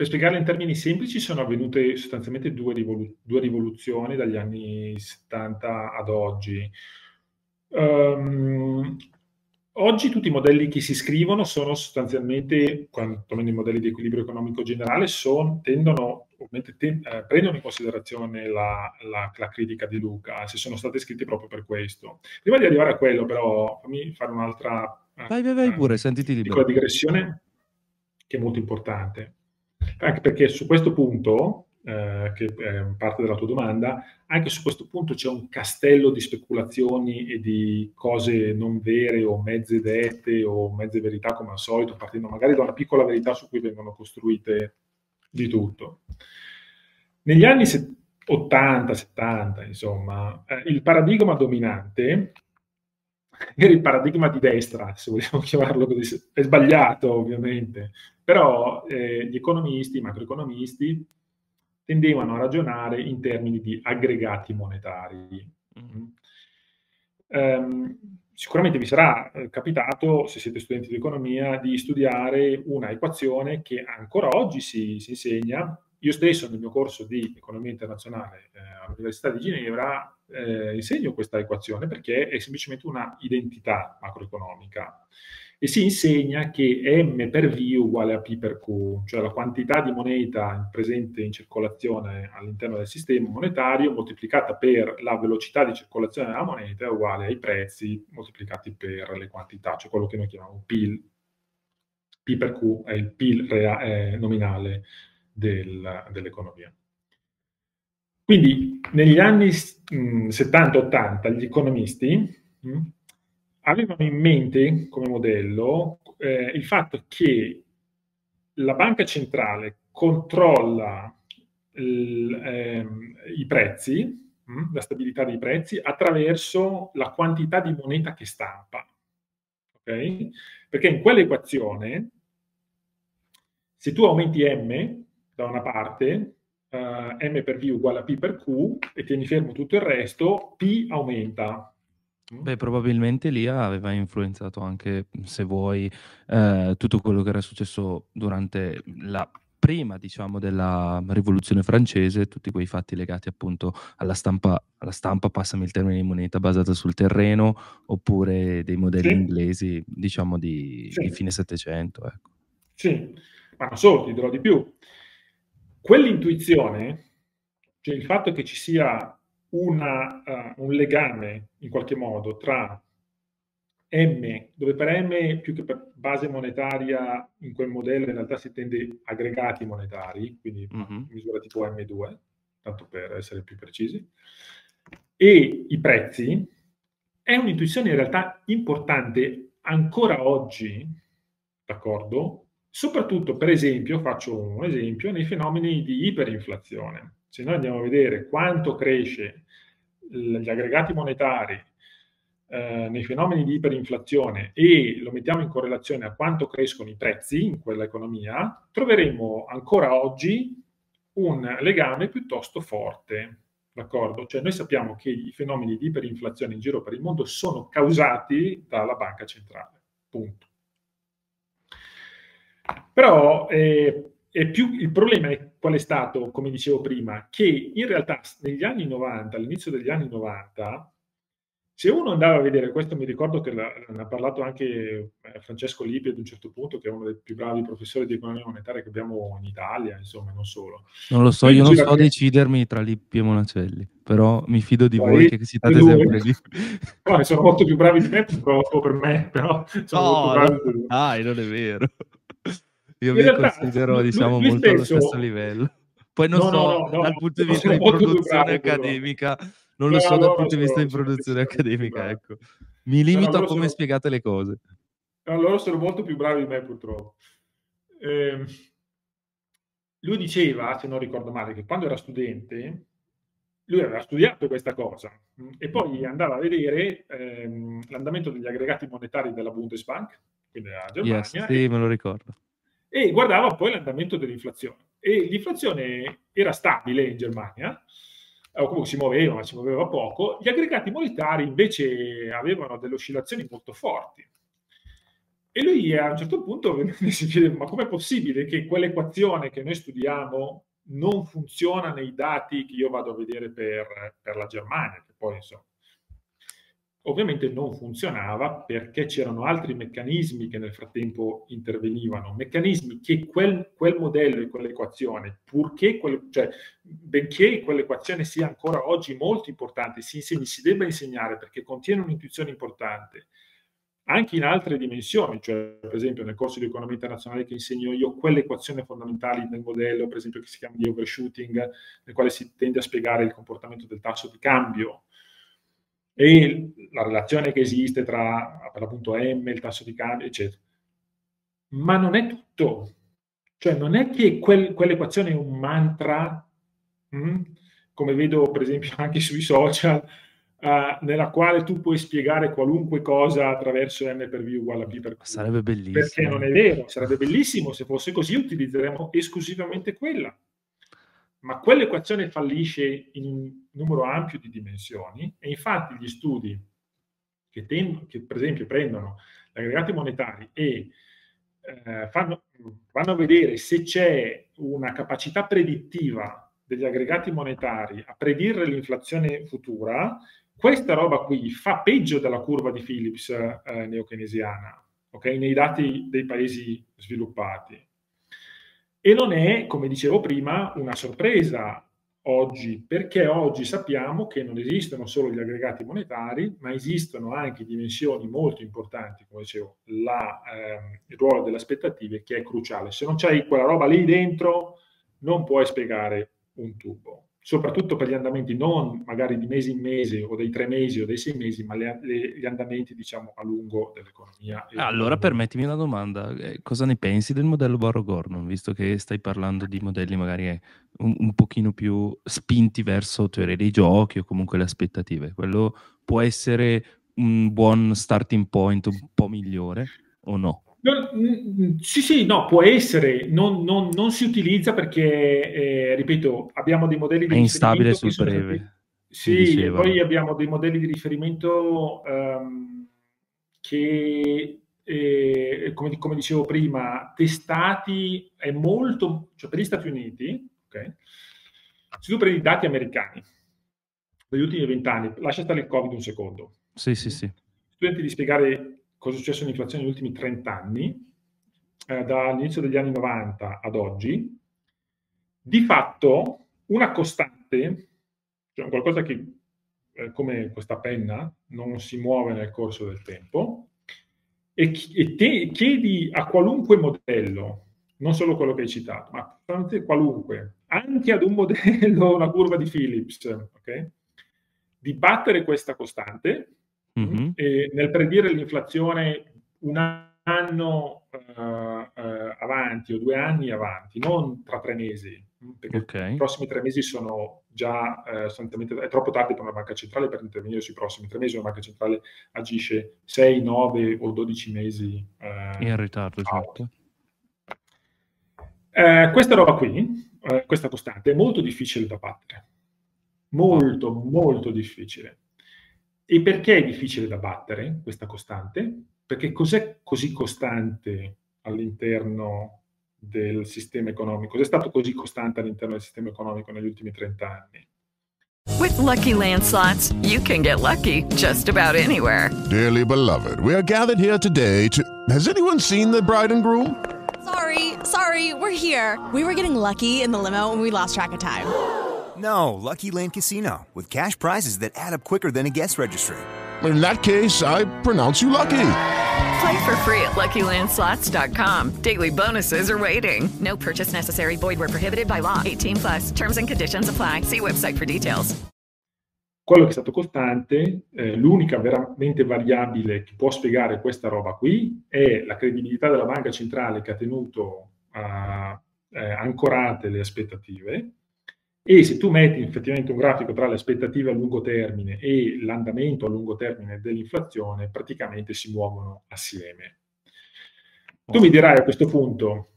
per spiegarlo in termini semplici sono avvenute sostanzialmente due, rivolu- due rivoluzioni dagli anni settanta ad oggi. Um, Oggi tutti i modelli che si scrivono sono sostanzialmente, quantomeno i modelli di equilibrio economico generale, son, tendono, ovviamente ten, eh, prendono in considerazione la, la, la critica di Lucas, sono stati scritti proprio per questo. Prima di arrivare a quello però, fammi fare un'altra eh, vai, vai, vai pure, eh, sentiti libero. Digressione che è molto importante, anche perché su questo punto, eh, che è parte della tua domanda, anche su questo punto c'è un castello di speculazioni e di cose non vere o mezze dette o mezze verità come al solito, partendo magari da una piccola verità su cui vengono costruite di tutto. Negli anni ottanta settanta, insomma, eh, il paradigma dominante era il paradigma di destra, se vogliamo chiamarlo così, è sbagliato ovviamente, però eh, gli economisti, i macroeconomisti, tendevano a ragionare in termini di aggregati monetari. Mm-hmm. Um, sicuramente vi sarà eh, capitato, se siete studenti di economia, di studiare una equazione che ancora oggi si, si insegna. Io stesso nel mio corso di economia internazionale eh, all'Università di Ginevra eh, insegno questa equazione perché è semplicemente una identità macroeconomica. E si insegna che M per V uguale a P per Q, cioè la quantità di moneta presente in circolazione all'interno del sistema monetario moltiplicata per la velocità di circolazione della moneta è uguale ai prezzi moltiplicati per le quantità, cioè quello che noi chiamiamo P I L. P per Q è il P I L rea- eh, nominale del, dell'economia. Quindi negli anni mh, settanta ottanta gli economisti... Mh, avevano in mente come modello eh, il fatto che la banca centrale controlla l, ehm, i prezzi, mh, la stabilità dei prezzi, attraverso la quantità di moneta che stampa. Okay? Perché in quell'equazione, se tu aumenti M da una parte, eh, M per V uguale a P per Q, e tieni fermo tutto il resto, P aumenta. Beh, probabilmente lì aveva influenzato anche, se vuoi, eh, tutto quello che era successo durante la prima, diciamo, della rivoluzione francese, tutti quei fatti legati appunto alla stampa, alla stampa, passami il termine, di moneta basata sul terreno, oppure dei modelli sì. inglesi, diciamo, di, sì. di fine Settecento. Ecco. Sì, ma non solo, ti dirò di più. Quell'intuizione, cioè il fatto che ci sia... Una, uh, un legame in qualche modo tra M, dove per M più che per base monetaria in quel modello in realtà si intende aggregati monetari, quindi mm-hmm. misura tipo M due, tanto per essere più precisi, e i prezzi, è un'intuizione in realtà importante ancora oggi, d'accordo, soprattutto, per esempio, faccio un esempio, nei fenomeni di iperinflazione. Se noi andiamo a vedere quanto cresce gli aggregati monetari eh, nei fenomeni di iperinflazione e lo mettiamo in correlazione a quanto crescono i prezzi in quell'economia, troveremo ancora oggi un legame piuttosto forte, d'accordo? Cioè noi sappiamo che i fenomeni di iperinflazione in giro per il mondo sono causati dalla banca centrale, punto. Però eh, è più, il problema è qual è stato, come dicevo prima, che in realtà negli anni novanta, all'inizio degli anni novanta, se uno andava a vedere, questo mi ricordo che la, ne ha parlato anche Francesco Lippi ad un certo punto, che è uno dei più bravi professori di economia monetaria che abbiamo in Italia, insomma, non solo. Non lo so, io non so che... decidermi tra Lippi e Monacelli, però mi fido di poi, voi che citate sempre Lippi. No, sono molto più bravi di me, proprio per me, però sono no, molto bravi no, di me. Dai, non è vero. Io mi considero, lui, diciamo, lui molto stesso... allo stesso livello. Poi non no, so no, no, dal no, punto di vista di produzione accademica, non lo so dal punto di vista di produzione accademica, ecco. Mi limito a come sono... spiegate le cose. Allora sono molto più bravi di me, purtroppo. Eh, lui diceva, se non ricordo male, che quando era studente, lui aveva studiato questa cosa e poi andava a vedere ehm, l'andamento degli aggregati monetari della Bundesbank, quindi della Germania. Yes, sì, e... me lo ricordo. E guardava poi l'andamento dell'inflazione. E l'inflazione era stabile in Germania, o comunque si muoveva, ma si muoveva poco. Gli aggregati monetari invece avevano delle oscillazioni molto forti. E lui a un certo punto si chiedeva, ma com'è possibile che quell'equazione che noi studiamo non funziona nei dati che io vado a vedere per, per la Germania? Che poi, insomma, ovviamente non funzionava perché c'erano altri meccanismi che nel frattempo intervenivano, meccanismi che quel, quel modello e quell'equazione, purché quel, cioè, benché quell'equazione sia ancora oggi molto importante, si, insegni, si debba insegnare perché contiene un'intuizione importante, anche in altre dimensioni, cioè per esempio nel corso di economia internazionale che insegno io, quell'equazione fondamentale del modello, per esempio che si chiama di overshooting, nel quale si tende a spiegare il comportamento del tasso di cambio, e la relazione che esiste tra, per l'appunto, M, il tasso di cambio, eccetera. Ma non è tutto. Cioè non è che quel, quell'equazione è un mantra, mh? come vedo per esempio anche sui social, uh, nella quale tu puoi spiegare qualunque cosa attraverso M per V uguale a P per Q. Sarebbe bellissimo. Perché non è vero. Sarebbe bellissimo se fosse così, utilizzeremmo esclusivamente quella. Ma quell'equazione fallisce in un numero ampio di dimensioni e infatti gli studi che, tend- che per esempio prendono gli aggregati monetari e eh, fanno, vanno a vedere se c'è una capacità predittiva degli aggregati monetari a predire l'inflazione futura, questa roba qui fa peggio della curva di Phillips eh, neokeynesiana, okay? Nei dati dei paesi sviluppati. E non è, come dicevo prima, una sorpresa oggi, perché oggi sappiamo che non esistono solo gli aggregati monetari, ma esistono anche dimensioni molto importanti, come dicevo, la, ehm, il ruolo delle aspettative, che è cruciale. Se non c'hai quella roba lì dentro, non puoi spiegare un tubo, soprattutto per gli andamenti non magari di mese in mese o dei tre mesi o dei sei mesi, ma le, le, gli andamenti, diciamo, a lungo dell'economia. Allora, permettimi una domanda, eh, cosa ne pensi del modello Barro-Gordon, visto che stai parlando di modelli magari un, un pochino più spinti verso teorie dei giochi o comunque le aspettative? Quello può essere un buon starting point, un po' migliore o no? Non, sì, sì, no, può essere, non, non, non si utilizza perché, eh, ripeto, abbiamo dei modelli di è instabile sul breve. Stati, sì, e poi abbiamo dei modelli di riferimento um, che, eh, come, come dicevo prima, testati è molto, cioè per gli Stati Uniti, okay, se tu prendi i dati americani degli ultimi vent'anni, lascia stare il Covid un secondo. Sì, sì, sì. Tu tenti di spiegare cosa è successo all'inflazione negli ultimi trent'anni, eh, dall'inizio degli anni novanta ad oggi, di fatto una costante, cioè qualcosa che eh, come questa penna non si muove nel corso del tempo, e, ch- e te chiedi a qualunque modello, non solo quello che hai citato, ma qualunque, anche ad un modello, una curva di Phillips, okay, di battere questa costante, mm-hmm. E nel predire l'inflazione un anno uh, uh, avanti avanti o due anni avanti, non tra tre mesi, perché okay. i prossimi tre mesi sono già eh, sostanzialmente è troppo tardi per una banca centrale per intervenire sui prossimi tre mesi. Una banca centrale agisce sei, nove o dodici mesi eh, in ritardo. Esatto. Eh, questa roba qui, eh, questa costante, è molto difficile da battere, molto, ah. molto difficile. E perché è difficile da battere questa costante? Perché cos'è così costante all'interno del sistema economico? Cos'è stato così costante all'interno del sistema economico negli ultimi trenta anni? With Lucky Land Slots, you can get lucky just about anywhere. Dearly beloved, we are gathered here today to... Has anyone seen the bride and groom? Sorry, sorry, we're here. We were getting lucky in the limo and we lost track of time. No, Lucky Land Casino, with cash prizes that add up quicker than a guest registry. In that case, I pronounce you lucky. Play for free at lucky land slots dot com. Daily bonuses are waiting. No purchase necessary. Void where prohibited by law. eighteen plus. Terms and conditions apply. See website for details. Quello che è stato costante, eh, l'unica veramente variabile che può spiegare questa roba qui è la credibilità della banca centrale, che ha tenuto eh, eh, ancorate le aspettative. E se tu metti effettivamente un grafico tra le aspettative a lungo termine e l'andamento a lungo termine dell'inflazione, praticamente si muovono assieme. Tu mi dirai a questo punto...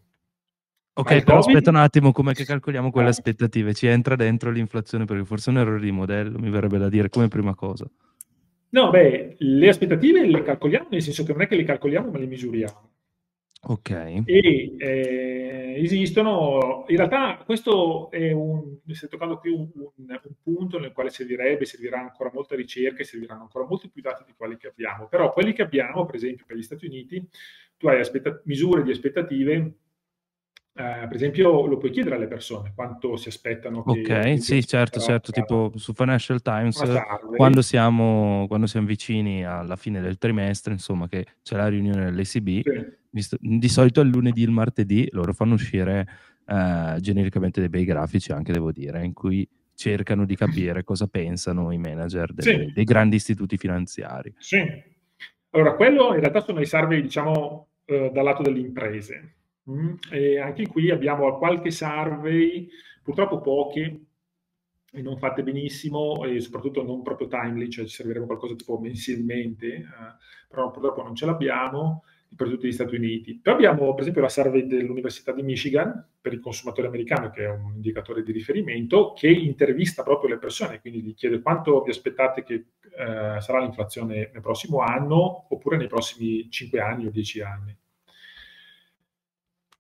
Ok, però aspetta un attimo, come che calcoliamo quelle aspettative? Ci entra dentro l'inflazione? Perché forse è un errore di modello, mi verrebbe da dire, come prima cosa. No, beh, le aspettative le calcoliamo, nel senso che non è che le calcoliamo, ma le misuriamo. Ok. E eh, esistono, in realtà questo è un, mi sto toccando qui un, un, un punto nel quale servirebbe, servirà ancora molta ricerca, serviranno ancora molti più dati di quelli che abbiamo, però quelli che abbiamo, per esempio per gli Stati Uniti, tu hai aspetta- misure di aspettative, eh, per esempio lo puoi chiedere alle persone quanto si aspettano. Che, ok, che sì, certo, certo, tipo su Financial Times, quando siamo, quando siamo vicini alla fine del trimestre, insomma, che c'è la riunione dell'E C B, sì. Di solito il lunedì e il martedì loro fanno uscire eh, genericamente dei bei grafici, anche devo dire, in cui cercano di capire cosa pensano i manager delle, sì. dei grandi istituti finanziari. Sì. Allora, quello in realtà sono i survey, diciamo, eh, dal lato delle imprese. Mm? E anche qui abbiamo qualche survey, purtroppo pochi, e non fatte benissimo, e soprattutto non proprio timely, cioè ci servirebbe qualcosa tipo mensilmente, eh, però purtroppo non ce l'abbiamo. Per tutti gli Stati Uniti. Poi abbiamo per esempio la survey dell'Università di Michigan per il consumatore americano, che è un indicatore di riferimento, che intervista proprio le persone, quindi gli chiede quanto vi aspettate che eh, sarà l'inflazione nel prossimo anno oppure nei prossimi cinque anni o dieci anni.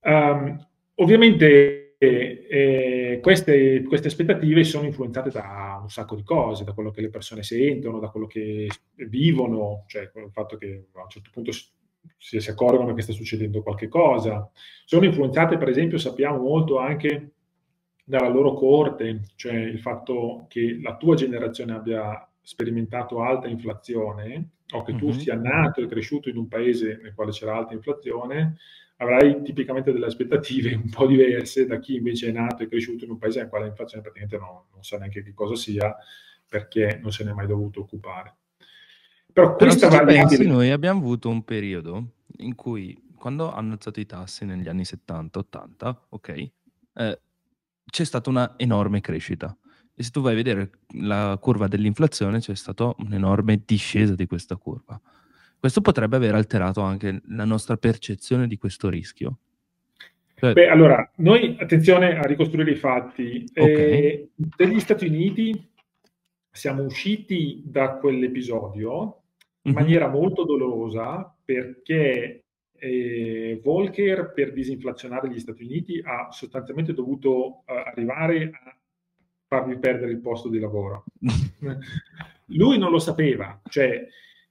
Um, ovviamente eh, queste, queste aspettative sono influenzate da un sacco di cose, da quello che le persone sentono, da quello che vivono, cioè il fatto che a un certo punto si accorgono che sta succedendo qualche cosa. Sono influenzate, per esempio, sappiamo molto anche dalla loro coorte, cioè il fatto che la tua generazione abbia sperimentato alta inflazione o che mm-hmm. tu sia nato e cresciuto in un paese nel quale c'era alta inflazione, avrai tipicamente delle aspettative un po' diverse da chi invece è nato e cresciuto in un paese nel quale l'inflazione praticamente non, non sa neanche che cosa sia, perché non se ne è mai dovuto occupare. Però, Però se ci pensi, noi abbiamo avuto un periodo in cui, quando hanno alzato i tassi negli anni settanta ottanta, ok, eh, c'è stata una enorme crescita. E se tu vai a vedere la curva dell'inflazione, c'è stata un'enorme discesa di questa curva. Questo potrebbe aver alterato anche la nostra percezione di questo rischio. Cioè... Beh, allora, noi, attenzione a ricostruire i fatti. Okay. Eh, degli Stati Uniti siamo usciti da quell'episodio in maniera molto dolorosa, perché eh, Volcker, per disinflazionare gli Stati Uniti, ha sostanzialmente dovuto eh, arrivare a farvi perdere il posto di lavoro. Lui non lo sapeva, cioè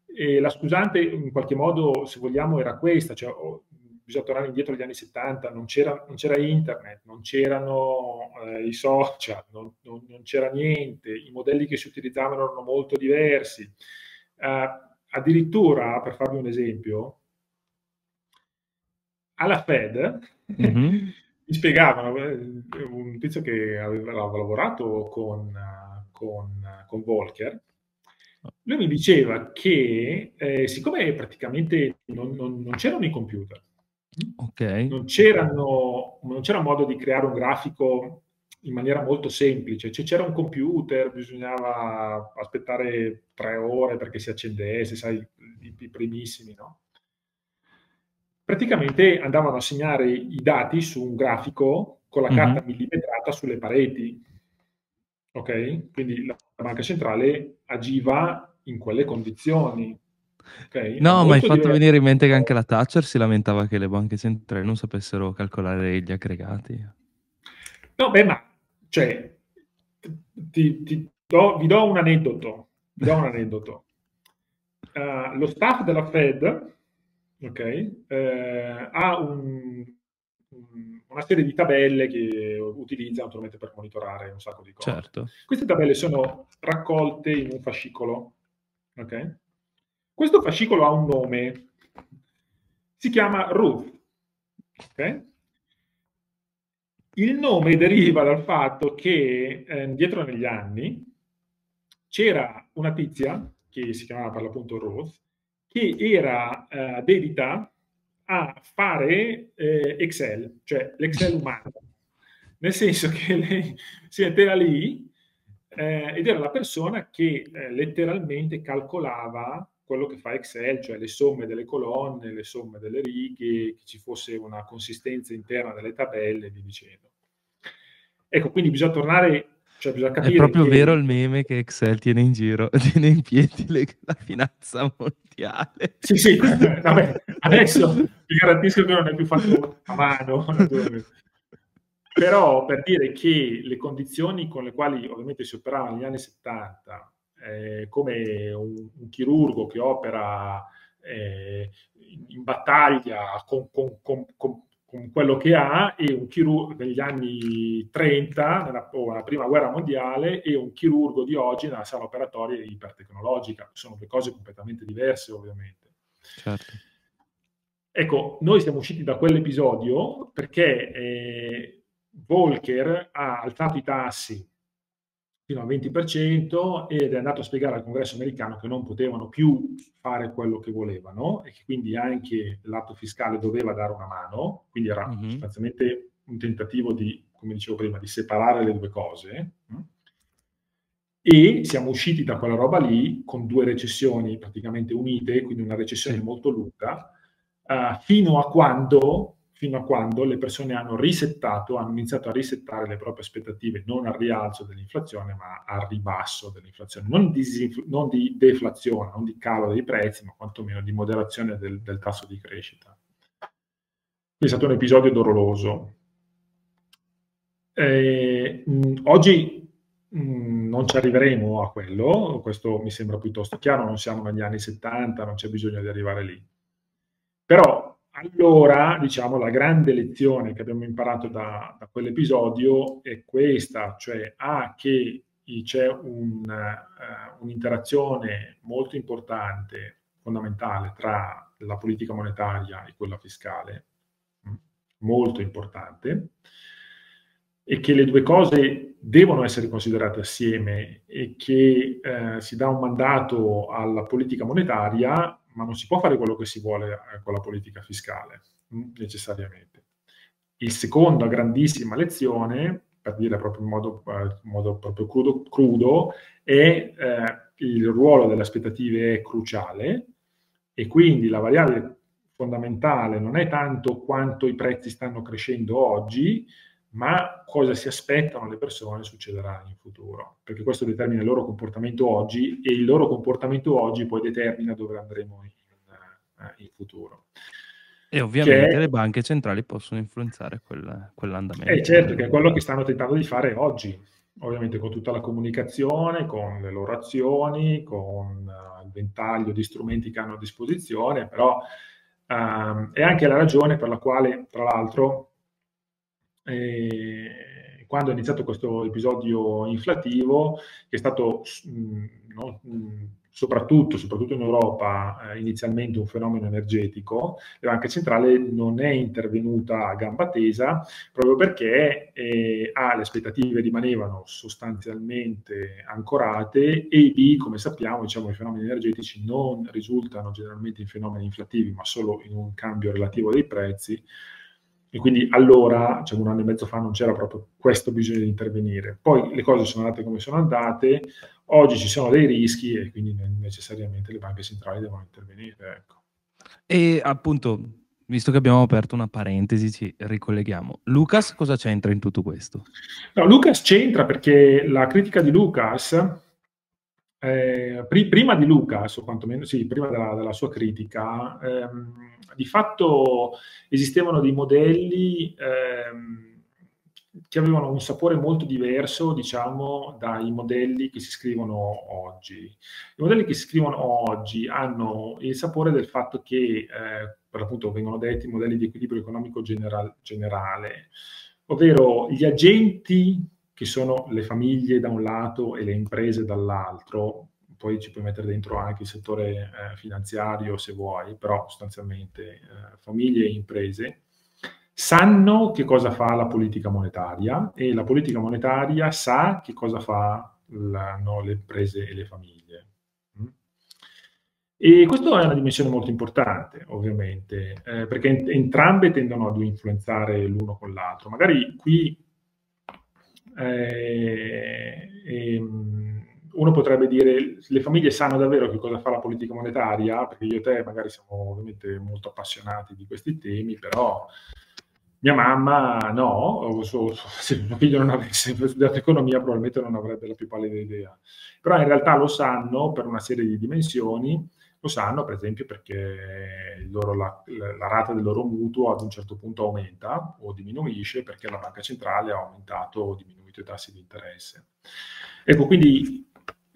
eh, la scusante in qualche modo, se vogliamo, era questa, cioè oh, bisogna tornare indietro agli anni settanta, non c'era, non c'era internet, non c'erano eh, i social, non, non, non c'era niente, i modelli che si utilizzavano erano molto diversi. Uh, Addirittura, per farvi un esempio, alla Fed mm-hmm. mi spiegavano, un tizio che aveva lavorato con, con, con Volcker, lui mi diceva che eh, siccome praticamente non, non, non c'erano i computer, Okay. Non, c'erano, non c'era modo di creare un grafico in maniera molto semplice, cioè, c'era un computer, bisognava aspettare tre ore perché si accendesse, sai, i, i primissimi, no? Praticamente andavano a segnare i dati su un grafico con la mm-hmm. carta millimetrata sulle pareti, ok? Quindi la Banca Centrale agiva in quelle condizioni. Okay. No, ma hai fatto diverso. Venire in mente che anche la Thatcher si lamentava che le banche centrali non sapessero calcolare gli aggregati. No, beh, ma cioè, ti, ti do, vi do un aneddoto. Vi do un aneddoto. Uh, lo staff della Fed, ok, uh, ha un, un, una serie di tabelle che utilizza naturalmente per monitorare un sacco di cose. Certo. Queste tabelle sono raccolte in un fascicolo, ok? Questo fascicolo ha un nome, si chiama R U F. Okay? Il nome deriva dal fatto che eh, dietro negli anni c'era una tizia, che si chiamava per l'appunto R U F, che era eh, dedita a fare eh, Excel, cioè l'Excel umano. Nel senso che lei si metteva lì eh, ed era la persona che eh, letteralmente calcolava quello che fa Excel, cioè le somme delle colonne, le somme delle righe, che ci fosse una consistenza interna delle tabelle, e via dicendo. Ecco, quindi bisogna tornare, cioè bisogna capire... È proprio che... vero il meme che Excel tiene in giro, tiene in piedi le... la finanza mondiale. Sì, sì, vabbè, adesso vi garantisco che non è più fatto a mano, però per dire che le condizioni con le quali ovviamente si operava negli anni settanta, Eh, come un, un chirurgo che opera eh, in battaglia con, con, con, con, con quello che ha, e un chirurgo degli anni trenta, nella, o nella prima guerra mondiale, e un chirurgo di oggi nella sala operatoria ipertecnologica. Sono due cose completamente diverse, ovviamente. Certo. Ecco, noi siamo usciti da quell'episodio perché eh, Volcker ha alzato i tassi fino al venti per cento ed è andato a spiegare al congresso americano che non potevano più fare quello che volevano e che quindi anche l'atto fiscale doveva dare una mano, quindi era mm-hmm. sostanzialmente un tentativo di, come dicevo prima, di separare le due cose, e siamo usciti da quella roba lì con due recessioni praticamente unite, quindi una recessione sì. molto lunga, uh, fino a quando... fino a quando le persone hanno risettato, hanno iniziato a risettare le proprie aspettative, non al rialzo dell'inflazione, ma al ribasso dell'inflazione, non di, disinf- non di deflazione, non di calo dei prezzi, ma quantomeno di moderazione del, del tasso di crescita. Quindi è stato un episodio doloroso. Eh, mh, oggi mh, non ci arriveremo a quello, questo mi sembra piuttosto chiaro, non siamo negli anni settanta, non c'è bisogno di arrivare lì. Però, allora, diciamo, la grande lezione che abbiamo imparato da, da quell'episodio è questa, cioè A, che c'è un, uh, un'interazione molto importante, fondamentale, tra la politica monetaria e quella fiscale, molto importante, e che le due cose devono essere considerate assieme, e che uh, si dà un mandato alla politica monetaria, ma non si può fare quello che si vuole con la politica fiscale, necessariamente. Il secondo, grandissima lezione, per dire proprio in modo, in modo proprio crudo, crudo è eh, il ruolo delle aspettative è cruciale, e quindi la variabile fondamentale non è tanto quanto i prezzi stanno crescendo oggi, ma cosa si aspettano le persone succederà in futuro, perché questo determina il loro comportamento oggi, e il loro comportamento oggi poi determina dove andremo in, in futuro. E ovviamente che, le banche centrali possono influenzare quel, quell'andamento. Eh, certo, che è quello che stanno tentando di fare oggi, ovviamente con tutta la comunicazione, con le loro azioni, con uh, il ventaglio di strumenti che hanno a disposizione, però uh, è anche la ragione per la quale, tra l'altro, E quando è iniziato questo episodio inflativo, che è stato mh, no, mh, soprattutto, soprattutto in Europa, eh, inizialmente un fenomeno energetico, la Banca Centrale non è intervenuta a gamba tesa proprio perché eh, A, le aspettative rimanevano sostanzialmente ancorate e B, come sappiamo, diciamo, i fenomeni energetici non risultano generalmente in fenomeni inflattivi, ma solo in un cambio relativo dei prezzi. E quindi allora, cioè un anno e mezzo fa, non c'era proprio questo bisogno di intervenire. Poi le cose sono andate come sono andate, oggi ci sono dei rischi e quindi necessariamente le banche centrali devono intervenire. Ecco. E appunto, visto che abbiamo aperto una parentesi, ci ricolleghiamo. Lucas cosa c'entra in tutto questo? No, Lucas c'entra perché la critica di Lucas... Eh, prima di Lucas, o quantomeno sì, prima della, della sua critica, ehm, di fatto esistevano dei modelli ehm, che avevano un sapore molto diverso, diciamo, dai modelli che si scrivono oggi. I modelli che si scrivono oggi hanno il sapore del fatto che, eh, per l'appunto, vengono detti modelli di equilibrio economico general- generale, ovvero gli agenti, che sono le famiglie da un lato e le imprese dall'altro, poi ci puoi mettere dentro anche il settore eh, finanziario se vuoi, però sostanzialmente eh, famiglie e imprese, sanno che cosa fa la politica monetaria e la politica monetaria sa che cosa fa la, no, le imprese e le famiglie. E questa è una dimensione molto importante, ovviamente, eh, perché ent- entrambe tendono ad influenzare l'uno con l'altro. Magari qui Eh, ehm, uno potrebbe dire le famiglie sanno davvero che cosa fa la politica monetaria, perché io e te magari siamo ovviamente molto appassionati di questi temi, però mia mamma no, o so, so, se mio figlio non avesse studiato economia probabilmente non avrebbe la più pallida idea, però in realtà lo sanno per una serie di dimensioni. Lo sanno per esempio perché il loro, la, la rata del loro mutuo ad un certo punto aumenta o diminuisce perché la banca centrale ha aumentato o diminuito i tassi di interesse. Ecco, quindi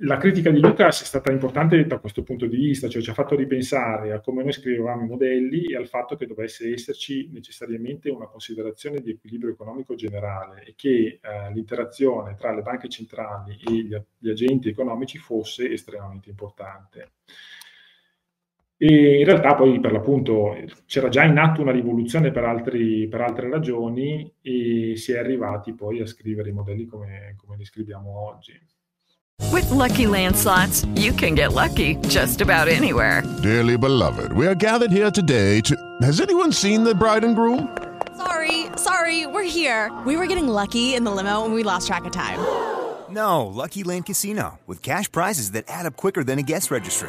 la critica di Lucas è stata importante da questo punto di vista, cioè ci ha fatto ripensare a come noi scrivevamo i modelli e al fatto che dovesse esserci necessariamente una considerazione di equilibrio economico generale e che eh, l'interazione tra le banche centrali e gli, gli agenti economici fosse estremamente importante. E in realtà poi per l'appunto c'era già in atto una rivoluzione per, altri, per altre ragioni e si è arrivati poi a scrivere i modelli come, come li scriviamo oggi. With Lucky Land Slots, you can get lucky just about anywhere. Dearly beloved, we are gathered here today to... Has anyone seen the bride and groom? Sorry, sorry, we're here. We were getting lucky in the limo and we lost track of time. No, Lucky Land Casino, with cash prizes that add up quicker than a guest registry.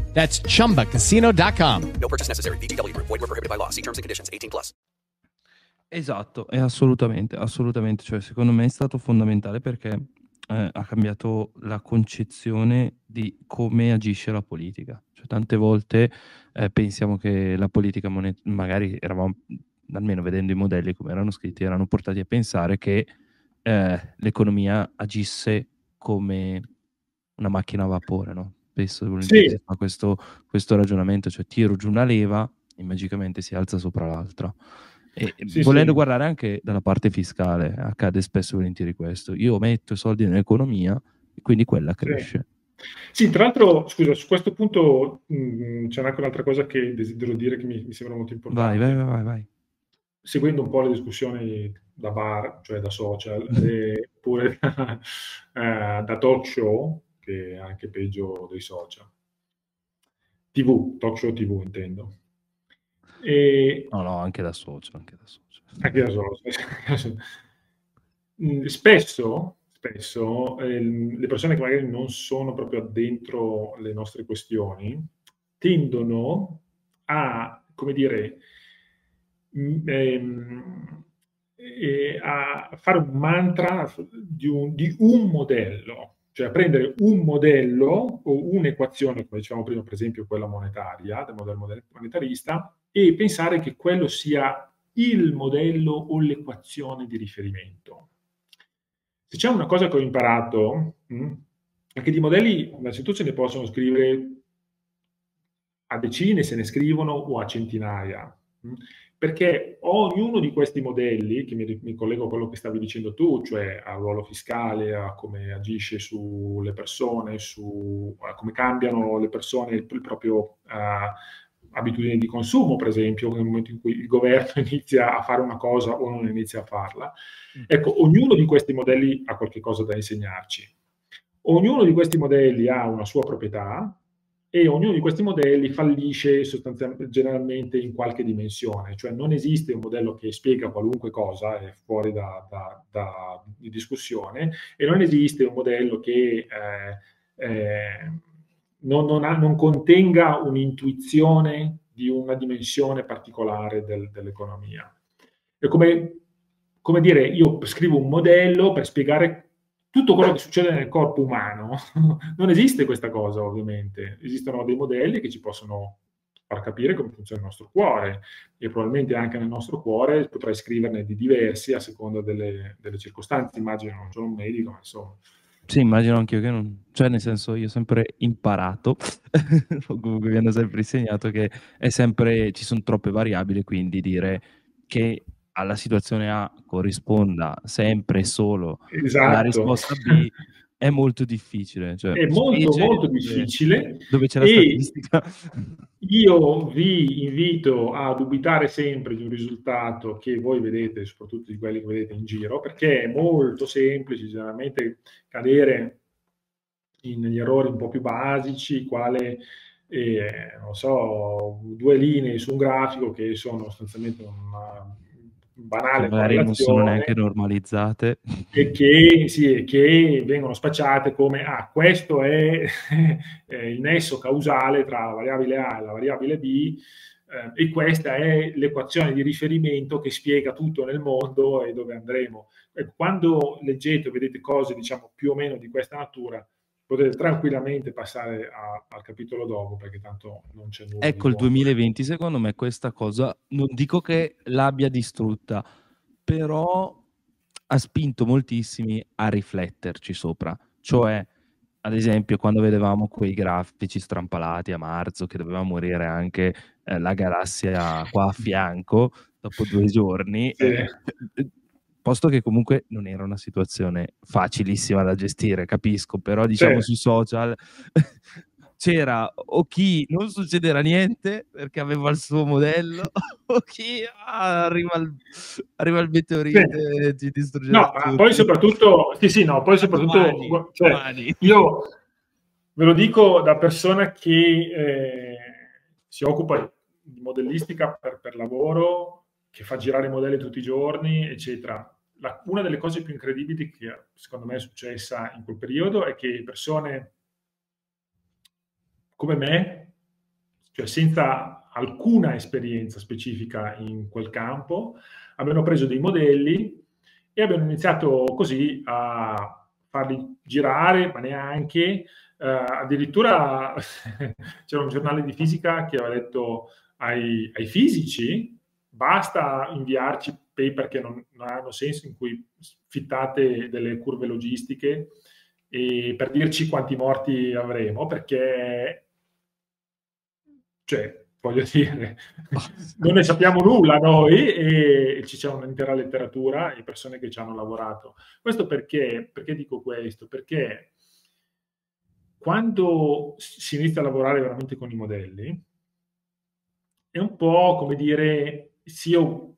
That's chumba casino dot com. No purchase necessary. V G W Group. Void where prohibited by law. See terms and conditions. eighteen plus. Esatto, è assolutamente, assolutamente, cioè secondo me è stato fondamentale perché eh, ha cambiato la concezione di come agisce la politica. Cioè tante volte eh, pensiamo che la politica monet- magari eravamo, almeno vedendo i modelli come erano scritti, erano portati a pensare che eh, l'economia agisse come una macchina a vapore, no? Spesso sì. questo, questo ragionamento, cioè tiro giù una leva e magicamente si alza sopra l'altra e sì, volendo sì. guardare anche dalla parte fiscale accade spesso e volentieri questo, io metto i soldi nell'economia e quindi quella cresce. Sì, sì, tra l'altro scusa, su questo punto mh, c'è anche un'altra cosa che desidero dire che mi, mi sembra molto importante. Vai, vai, vai, vai. Seguendo un po' le discussioni da bar, cioè da social e pure eh, da talk show, che è anche peggio dei social. T V, talk show T V intendo. E no, no, anche da social. Anche da social. Anche da social. Spesso, spesso eh, le persone che magari non sono proprio addentro le nostre questioni tendono a, come dire, mh, ehm, eh, a fare un mantra di un, di un modello, cioè a prendere un modello o un'equazione, come dicevamo prima, per esempio quella monetaria, del modello monetarista, e pensare che quello sia il modello o l'equazione di riferimento. Se c'è una cosa che ho imparato, mh, è che di modelli, innanzitutto, se ne possono scrivere a decine, se ne scrivono, o a centinaia, mh, perché ognuno di questi modelli, che mi, mi collego a quello che stavi dicendo tu, cioè al ruolo fiscale, a come agisce sulle persone, su a come cambiano le persone, il, il proprio... Uh, abitudini di consumo, per esempio, nel momento in cui il governo inizia a fare una cosa o non inizia a farla. Ecco, ognuno di questi modelli ha qualche cosa da insegnarci. Ognuno di questi modelli ha una sua proprietà e ognuno di questi modelli fallisce sostanzialmente, generalmente, in qualche dimensione. Cioè non esiste un modello che spiega qualunque cosa, è fuori da, da, da discussione, e non esiste un modello che... Eh, eh, Non, non, ha, non contenga un'intuizione di una dimensione particolare del, dell'economia. È come, come dire, io scrivo un modello per spiegare tutto quello che succede nel corpo umano. Non esiste questa cosa, ovviamente. Esistono dei modelli che ci possono far capire come funziona il nostro cuore, e probabilmente anche nel nostro cuore potrai scriverne di diversi a seconda delle, delle circostanze. Immagino, non sono un medico, ma insomma... Sì, immagino anch'io che non... Cioè, nel senso, io ho sempre imparato, comunque mi hanno sempre insegnato che è sempre... ci sono troppe variabili, quindi dire che alla situazione A corrisponda sempre e solo esatto. alla risposta B è molto difficile. Cioè, è molto, molto difficile. Dove c'è la statistica. Io vi invito a dubitare sempre di un risultato che voi vedete, soprattutto di quelli che vedete in giro, perché è molto semplice generalmente cadere in, negli errori un po' più basici, quale, eh, non so, due linee su un grafico che sono sostanzialmente una banale magari non sono neanche normalizzate e che, sì, che vengono spacciate come ah, questo è eh, il nesso causale tra la variabile A e la variabile B, eh, e questa è l'equazione di riferimento che spiega tutto nel mondo e dove andremo. E quando leggete o vedete cose, diciamo, più o meno di questa natura, potete tranquillamente passare a, al capitolo dopo, perché tanto non c'è nulla. Ecco, il duemilaventi secondo me questa cosa, non dico che l'abbia distrutta, però ha spinto moltissimi a rifletterci sopra. Cioè, ad esempio, quando vedevamo quei grafici strampalati a marzo, che doveva morire anche eh, la galassia qua a fianco, dopo due giorni... Sì. Eh, posto che comunque non era una situazione facilissima da gestire, capisco, però diciamo sì. Su social c'era o chi non succederà niente perché aveva il suo modello, o chi ah, arriva al, arriva al meteorite sì. Ci distruggerà no, tutti. Ma poi soprattutto, sì sì, no, poi soprattutto domani, cioè, domani. Io ve lo dico da persona che eh, si occupa di modellistica per, per lavoro, che fa girare i modelli tutti i giorni, eccetera. La, una delle cose più incredibili che secondo me è successa in quel periodo è che persone come me, cioè senza alcuna esperienza specifica in quel campo, abbiano preso dei modelli e abbiano iniziato così a farli girare, ma neanche, eh, addirittura c'era un giornale di fisica che aveva detto ai, ai fisici basta inviarci paper che non, non hanno senso, in cui fittate delle curve logistiche e per dirci quanti morti avremo, perché, cioè, voglio dire, non ne sappiamo nulla noi, e, e ci c'è un'intera letteratura e persone che ci hanno lavorato. Questo perché, perché dico questo? Perché quando si inizia a lavorare veramente con i modelli, è un po' come dire... se io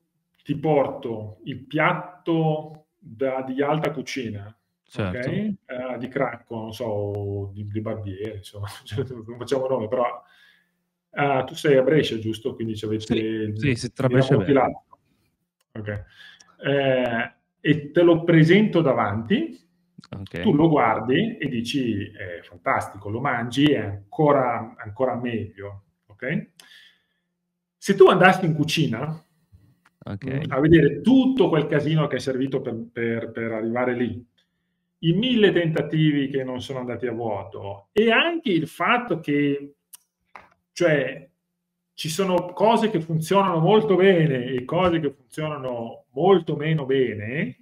ti porto il piatto da, di alta cucina, certo. Okay? uh, di Cracco, non so, di, di Barbieri, insomma, cioè, non facciamo nome, però uh, tu sei a Brescia, giusto? Quindi ci avete sì, il, sì, se tra Brescia okay. eh, e te lo presento davanti, okay. Tu lo guardi e dici è fantastico, lo mangi, è ancora, ancora meglio, ok? Se tu andassi in cucina okay. a vedere tutto quel casino che è servito per, per, per arrivare lì, i mille tentativi che non sono andati a vuoto, e anche il fatto che, cioè, ci sono cose che funzionano molto bene e cose che funzionano molto meno bene,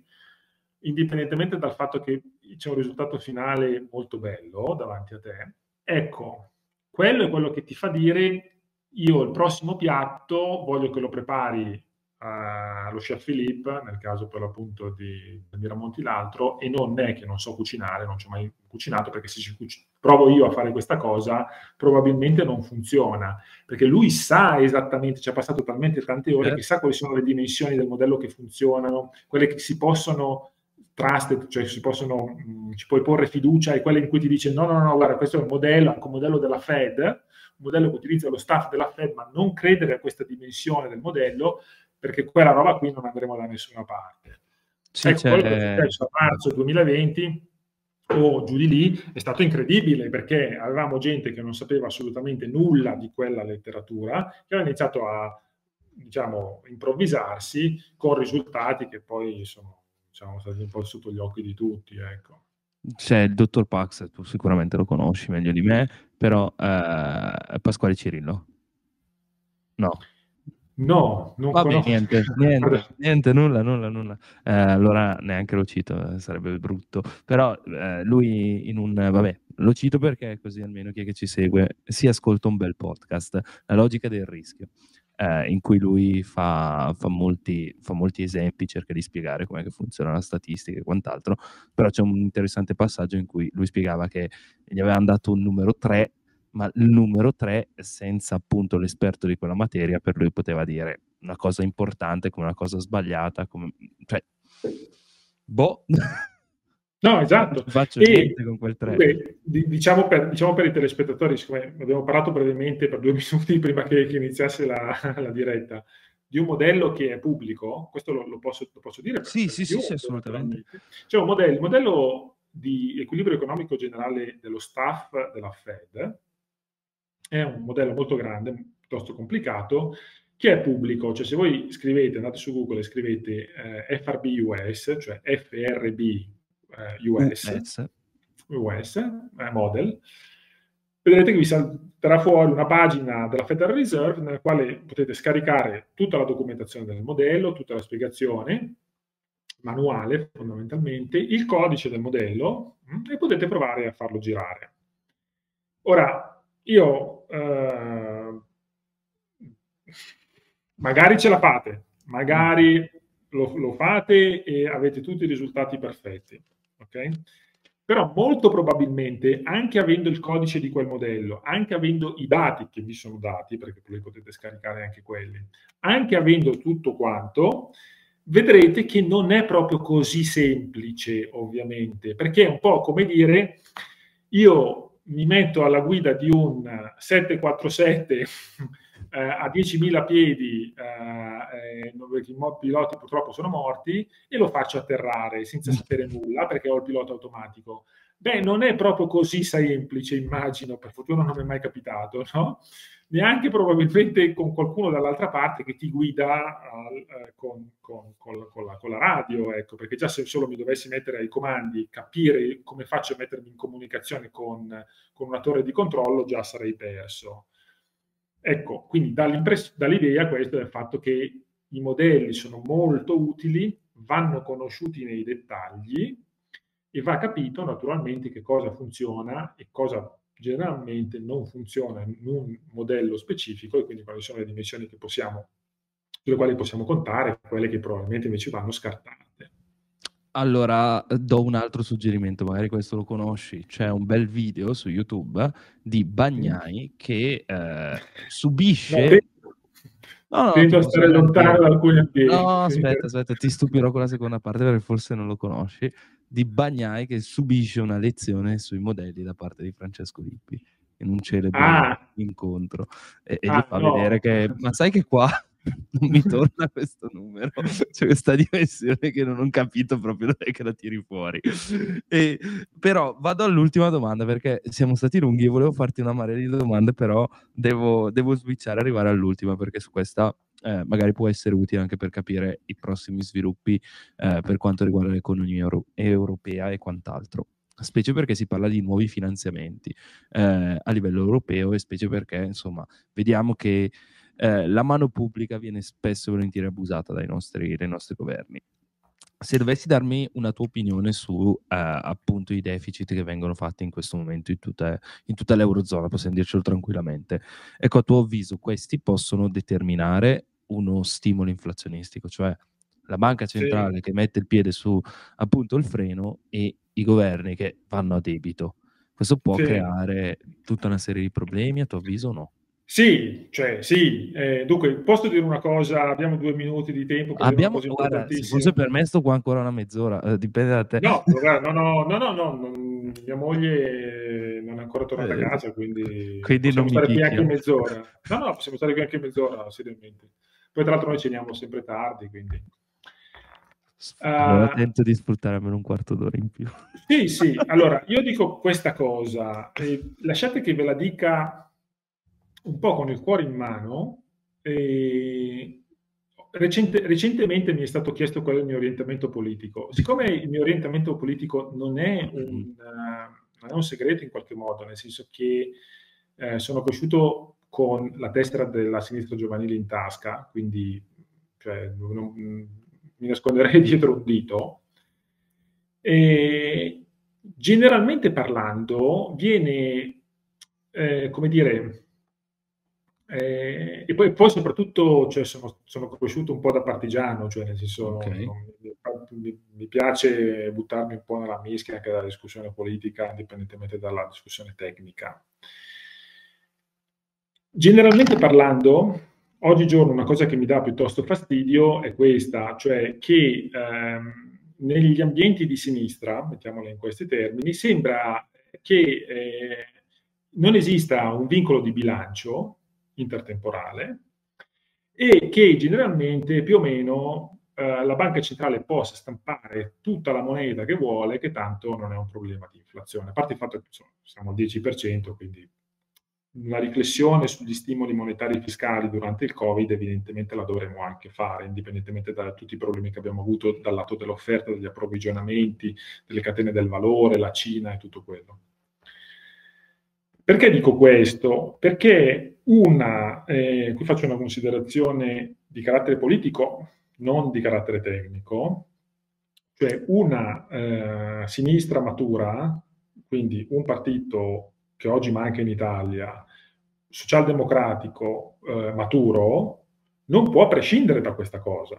indipendentemente dal fatto che c'è un risultato finale molto bello davanti a te. Ecco, quello è quello che ti fa dire: io il prossimo piatto voglio che lo prepari allo chef Phillips, nel caso per l'appunto di Miramonti l'altro, e non è che non so cucinare, non ci ho mai cucinato, perché se ci cuc- provo io a fare questa cosa probabilmente non funziona, perché lui sa esattamente, ci ha passato talmente tante ore eh. che sa quali sono le dimensioni del modello che funzionano, quelle che si possono trusted, cioè si possono, mh, ci puoi porre fiducia, e quelle in cui ti dice no, no, no, guarda, questo è un modello, anche un modello della Fed, un modello che utilizza lo staff della Fed, ma non credere a questa dimensione del modello, perché quella roba qui non andremo da nessuna parte. Sì, ecco, quello che è successo a marzo duemilaventi o giù di lì è stato incredibile, perché avevamo gente che non sapeva assolutamente nulla di quella letteratura, che aveva iniziato a, diciamo, improvvisarsi con risultati che poi sono, diciamo, stati un po' sotto gli occhi di tutti, ecco. C'è il dottor Pax, tu sicuramente lo conosci meglio di me, però eh, Pasquale Cirillo? No. No, non Vabbè, conosco. Niente, niente, niente, nulla, nulla, nulla. Eh, allora neanche lo cito, sarebbe brutto. Però eh, lui in un... Vabbè, lo cito perché così almeno chi è che ci segue si ascolta un bel podcast, La logica del rischio, eh, in cui lui fa, fa, molti, fa molti esempi, cerca di spiegare com'è che funziona la statistica e quant'altro. Però c'è un interessante passaggio in cui lui spiegava che gli avevano dato un numero tre, ma il numero tre, senza appunto l'esperto di quella materia, per lui poteva dire una cosa importante come una cosa sbagliata, come... cioè boh no, esatto. Faccio e, niente con quel tre. Beh, diciamo, per, diciamo per i telespettatori, siccome abbiamo parlato brevemente per due minuti prima che, che iniziasse la, la diretta, di un modello che è pubblico, questo lo, lo, posso, lo posso dire? Sì, sì, sì, sì, assolutamente. C'è un modello, il modello di equilibrio economico generale dello staff della Fed. È un modello molto grande, piuttosto complicato, che è pubblico. Cioè, se voi scrivete, andate su Google e scrivete eh, F R B U S, cioè F R B eh, U S, U S eh, model, vedrete che vi salterà fuori una pagina della Federal Reserve nella quale potete scaricare tutta la documentazione del modello, tutta la spiegazione, manuale fondamentalmente, il codice del modello, e potete provare a farlo girare. Ora, io eh, magari ce la fate, magari lo, lo fate e avete tutti i risultati perfetti, ok? Però molto probabilmente, anche avendo il codice di quel modello, anche avendo i dati che vi sono dati, perché poi potete scaricare anche quelli, anche avendo tutto quanto, vedrete che non è proprio così semplice, ovviamente, perché è un po' come dire: io mi metto alla guida di un sette quattro sette eh, a diecimila piedi, eh, perché i piloti purtroppo sono morti, e lo faccio atterrare senza sapere nulla perché ho il pilota automatico. Beh, non è proprio così semplice, immagino, per fortuna non mi è mai capitato, no? Neanche probabilmente con qualcuno dall'altra parte che ti guida eh, con, con, con, con, la, con la radio, ecco, perché già se solo mi dovessi mettere ai comandi, capire come faccio a mettermi in comunicazione con, con una torre di controllo, già sarei perso. Ecco, quindi dall'idea questo del fatto che i modelli sono molto utili, vanno conosciuti nei dettagli, e va capito naturalmente che cosa funziona e cosa generalmente non funziona in un modello specifico, e quindi quali sono le dimensioni che possiamo, sulle quali possiamo contare, quelle che probabilmente invece vanno scartate. Allora do un altro suggerimento, magari questo lo conosci. C'è un bel video su YouTube di Bagnai che eh, subisce... No, No, no, tendo a stare lontano da alcuni ambienti. No, aspetta, aspetta, ti stupirò con la seconda parte perché forse non lo conosci. Di Bagnai che subisce una lezione sui modelli da parte di Francesco Lippi in un celebre ah. incontro e, e ah, gli fa no. vedere che, ma sai che qua non mi torna questo numero, c'è questa dimensione che non ho capito proprio dove che la tiri fuori. E, però vado all'ultima domanda perché siamo stati lunghi e volevo farti una marea di domande, però devo, devo switchare e arrivare all'ultima perché su questa eh, magari può essere utile anche per capire i prossimi sviluppi eh, per quanto riguarda l'economia euro- europea e quant'altro, specie perché si parla di nuovi finanziamenti eh, a livello europeo, e specie perché insomma vediamo che eh, la mano pubblica viene spesso e volentieri abusata dai nostri, dai nostri governi. Se dovessi darmi una tua opinione su uh, appunto i deficit che vengono fatti in questo momento in tutta, in tutta l'eurozona, possiamo dircelo tranquillamente, ecco, a tuo avviso questi possono determinare uno stimolo inflazionistico, cioè la banca centrale sì. che mette il piede su appunto il freno e i governi che vanno a debito, questo può sì. creare tutta una serie di problemi, a tuo avviso o no? Sì, cioè sì. Eh, dunque, posso dire una cosa? Abbiamo due minuti di tempo. Per abbiamo, guarda, forse per me sto qua ancora una mezz'ora, eh, dipende da te. No, guarda, no, no, no, no, no, mia moglie non è ancora tornata eh, a casa, quindi, quindi possiamo non stare qui anche mezz'ora. No, no, possiamo stare qui anche mezz'ora, seriamente. Poi tra l'altro noi ceniamo sempre tardi, quindi... Allora uh, tento di sfruttare almeno un quarto d'ora in più. Sì, sì. Allora, io dico questa cosa. Eh, lasciate che ve la dica... un po' con il cuore in mano. Eh, recente, recentemente mi è stato chiesto qual è il mio orientamento politico. Siccome il mio orientamento politico non è un, uh, non è un segreto in qualche modo, nel senso che eh, sono cresciuto con la tessera della sinistra giovanile in tasca, quindi cioè, non, mi nasconderei dietro un dito. E, generalmente parlando, viene, eh, come dire... Eh, e poi, poi soprattutto cioè, sono, sono cresciuto un po' da partigiano, cioè nel senso okay. non, mi, mi piace buttarmi un po' nella mischia anche dalla discussione politica, indipendentemente dalla discussione tecnica. Generalmente parlando, oggigiorno una cosa che mi dà piuttosto fastidio è questa, cioè che ehm, negli ambienti di sinistra, mettiamola in questi termini, sembra che eh, non esista un vincolo di bilancio intertemporale e che generalmente più o meno eh, la banca centrale possa stampare tutta la moneta che vuole, che tanto non è un problema di inflazione, a parte il fatto che siamo al dieci per cento, quindi una riflessione sugli stimoli monetari e fiscali durante il Covid evidentemente la dovremo anche fare, indipendentemente da tutti i problemi che abbiamo avuto dal lato dell'offerta, degli approvvigionamenti, delle catene del valore, la Cina e tutto quello. Perché dico questo? Perché una, eh, qui faccio una considerazione di carattere politico, non di carattere tecnico, cioè una eh, sinistra matura, quindi un partito che oggi manca in Italia, socialdemocratico eh, maturo, non può prescindere da questa cosa.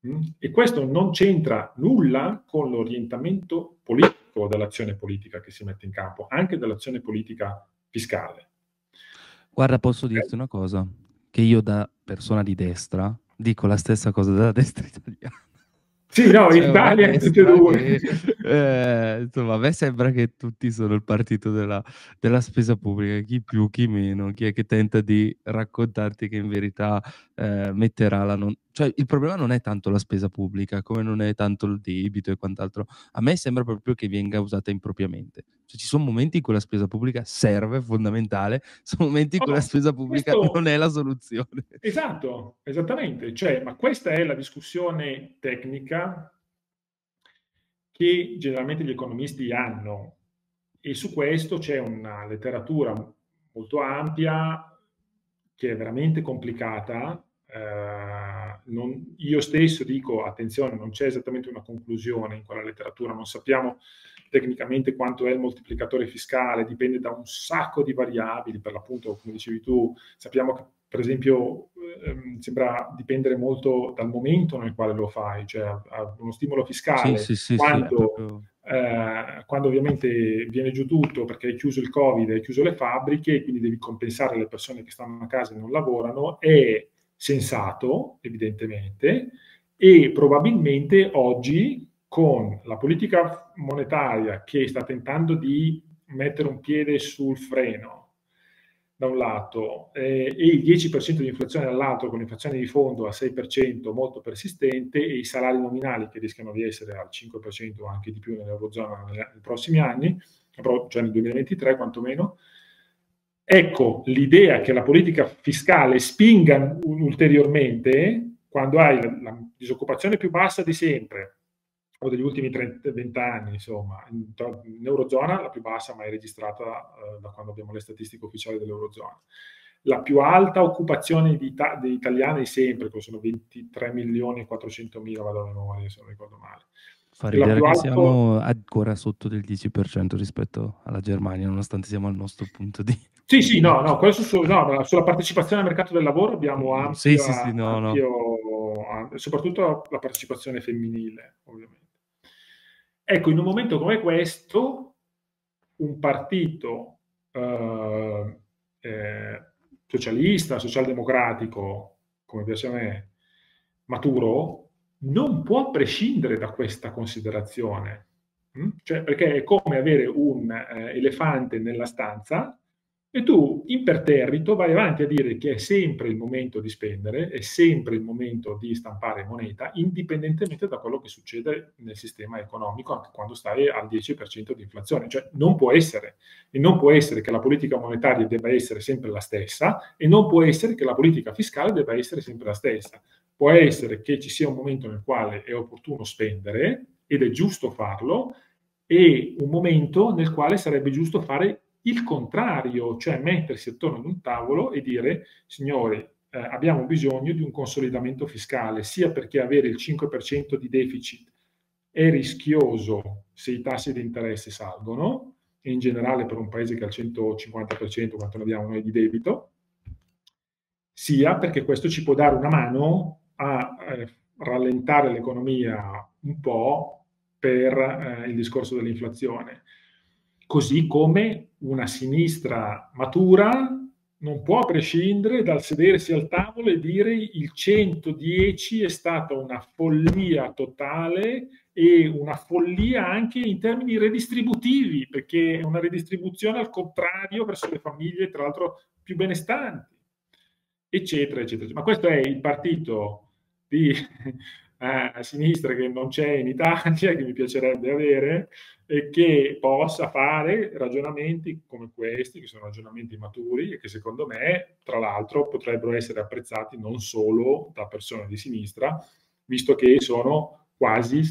Mh? E questo non c'entra nulla con l'orientamento politico dell'azione politica che si mette in campo, anche dell'azione politica fiscale. Guarda, posso dirti una cosa, che io da persona di destra dico la stessa cosa della destra italiana. Sì, no, cioè, Italia è tutti e due. Che, eh, insomma, a me sembra che tutti sono il partito della, della spesa pubblica, chi più, chi meno, chi è che tenta di raccontarti che in verità eh, metterà la... Non... Cioè, il problema non è tanto la spesa pubblica, come non è tanto il debito e quant'altro. A me sembra proprio che venga usata impropriamente. Cioè, ci sono momenti in cui la spesa pubblica serve, fondamentale, sono momenti in cui oh, la spesa pubblica questo... non è la soluzione. Esatto, esattamente. Cioè, ma questa è la discussione tecnica che generalmente gli economisti hanno, e su questo c'è una letteratura molto ampia che è veramente complicata. Eh, non, io stesso dico attenzione, non c'è esattamente una conclusione in quella letteratura, non sappiamo tecnicamente quanto è il moltiplicatore fiscale, dipende da un sacco di variabili, per l'appunto come dicevi tu, sappiamo che per esempio ehm, sembra dipendere molto dal momento nel quale lo fai, cioè a, a uno stimolo fiscale, sì, sì, quando, sì, sì, eh, quando ovviamente viene giù tutto perché hai chiuso il Covid, hai chiuso le fabbriche, quindi devi compensare le persone che stanno a casa e non lavorano, è sensato evidentemente, e probabilmente oggi con la politica monetaria che sta tentando di mettere un piede sul freno, da un lato, eh, e il dieci per cento di inflazione dall'altro, con l'inflazione di fondo a sei per cento molto persistente e i salari nominali che rischiano di essere al cinque per cento o anche di più nell'eurozona nei prossimi anni, cioè nel duemilaventitré quantomeno, Ecco, l'idea che la politica fiscale spinga ulteriormente, quando hai la, la disoccupazione più bassa di sempre, o degli ultimi trenta venti anni, insomma, in, in Eurozona la più bassa mai registrata eh, da quando abbiamo le statistiche ufficiali dell'Eurozona. La più alta occupazione di, di italiani sempre, che sono ventitré milioni e quattrocentomila, vado a memoria se non ricordo male. Fa ridere che alto... siamo ancora sotto del dieci per cento rispetto alla Germania, nonostante siamo al nostro punto di... Sì, sì, no, no, questo su, no, sulla partecipazione al mercato del lavoro abbiamo ampio, sì, sì, sì, no, ampio, no. ampio, soprattutto la partecipazione femminile, ovviamente. Ecco, in un momento come questo, un partito... Eh, eh, socialista, socialdemocratico, come piace a me, maturo, non può prescindere da questa considerazione. Mm? Cioè, perché è come avere un eh, elefante nella stanza e tu imperterrito vai avanti a dire che è sempre il momento di spendere, è sempre il momento di stampare moneta, indipendentemente da quello che succede nel sistema economico, anche quando stai al dieci per cento di inflazione. Cioè non può essere, e non può essere che la politica monetaria debba essere sempre la stessa, e non può essere che la politica fiscale debba essere sempre la stessa. Può essere che ci sia un momento nel quale è opportuno spendere, ed è giusto farlo, e un momento nel quale sarebbe giusto fare il contrario, cioè mettersi attorno ad un tavolo e dire: signori, eh, abbiamo bisogno di un consolidamento fiscale, sia perché avere il cinque per cento di deficit è rischioso se i tassi di interesse salgono, e in generale per un paese che ha il centocinquanta per cento, quanto ne abbiamo noi di debito, sia perché questo ci può dare una mano a eh, rallentare l'economia un po' per eh, il discorso dell'inflazione. Così come una sinistra matura non può prescindere dal sedersi al tavolo e dire: il centodieci è stata una follia totale, e una follia anche in termini redistributivi, perché è una redistribuzione al contrario verso le famiglie, tra l'altro, più benestanti, eccetera, eccetera. Ma questo è il partito di... a sinistra che non c'è in Italia, che mi piacerebbe avere, e che possa fare ragionamenti come questi, che sono ragionamenti maturi e che secondo me, tra l'altro, potrebbero essere apprezzati non solo da persone di sinistra, visto che sono quasi,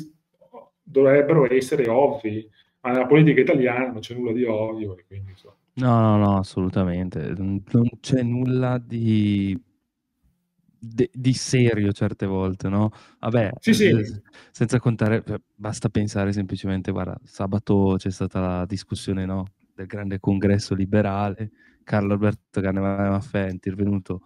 dovrebbero essere ovvi. Ma nella politica italiana non c'è nulla di ovvio, e quindi insomma. No, no, no, assolutamente. Non c'è nulla di... De, di serio certe volte, no? Vabbè, sì, sì. Senza contare, basta pensare semplicemente, guarda, sabato c'è stata la discussione, no, del grande congresso liberale, Carlo Alberto Canevale Maffè è intervenuto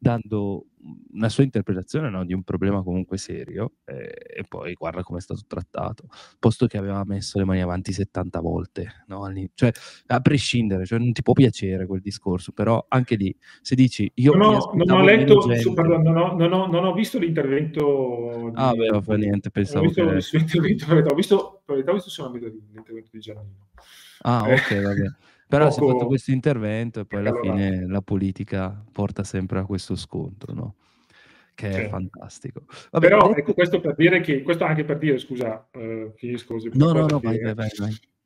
dando una sua interpretazione, no, di un problema comunque serio, eh, e poi guarda come è stato trattato, posto che aveva messo le mani avanti settanta volte, no? Cioè, a prescindere, cioè, non ti può piacere quel discorso, però anche lì, se dici io non ho, non ho letto, su, pardon, non, ho, non, ho, non ho visto l'intervento di, ah beh, non fa niente, pensavo ho visto, che... visto ho visto, ho visto solo l'intervento di Giannino. Ah, ok, va bene. Però poco... si è fatto questo intervento e poi alla allora... fine la politica porta sempre a questo scontro, no? Che è, sì, fantastico. Vabbè, però detto... ecco, questo per dire che, questo anche per dire, scusa, eh, finisco, se no, no, no, vai, vai, vai.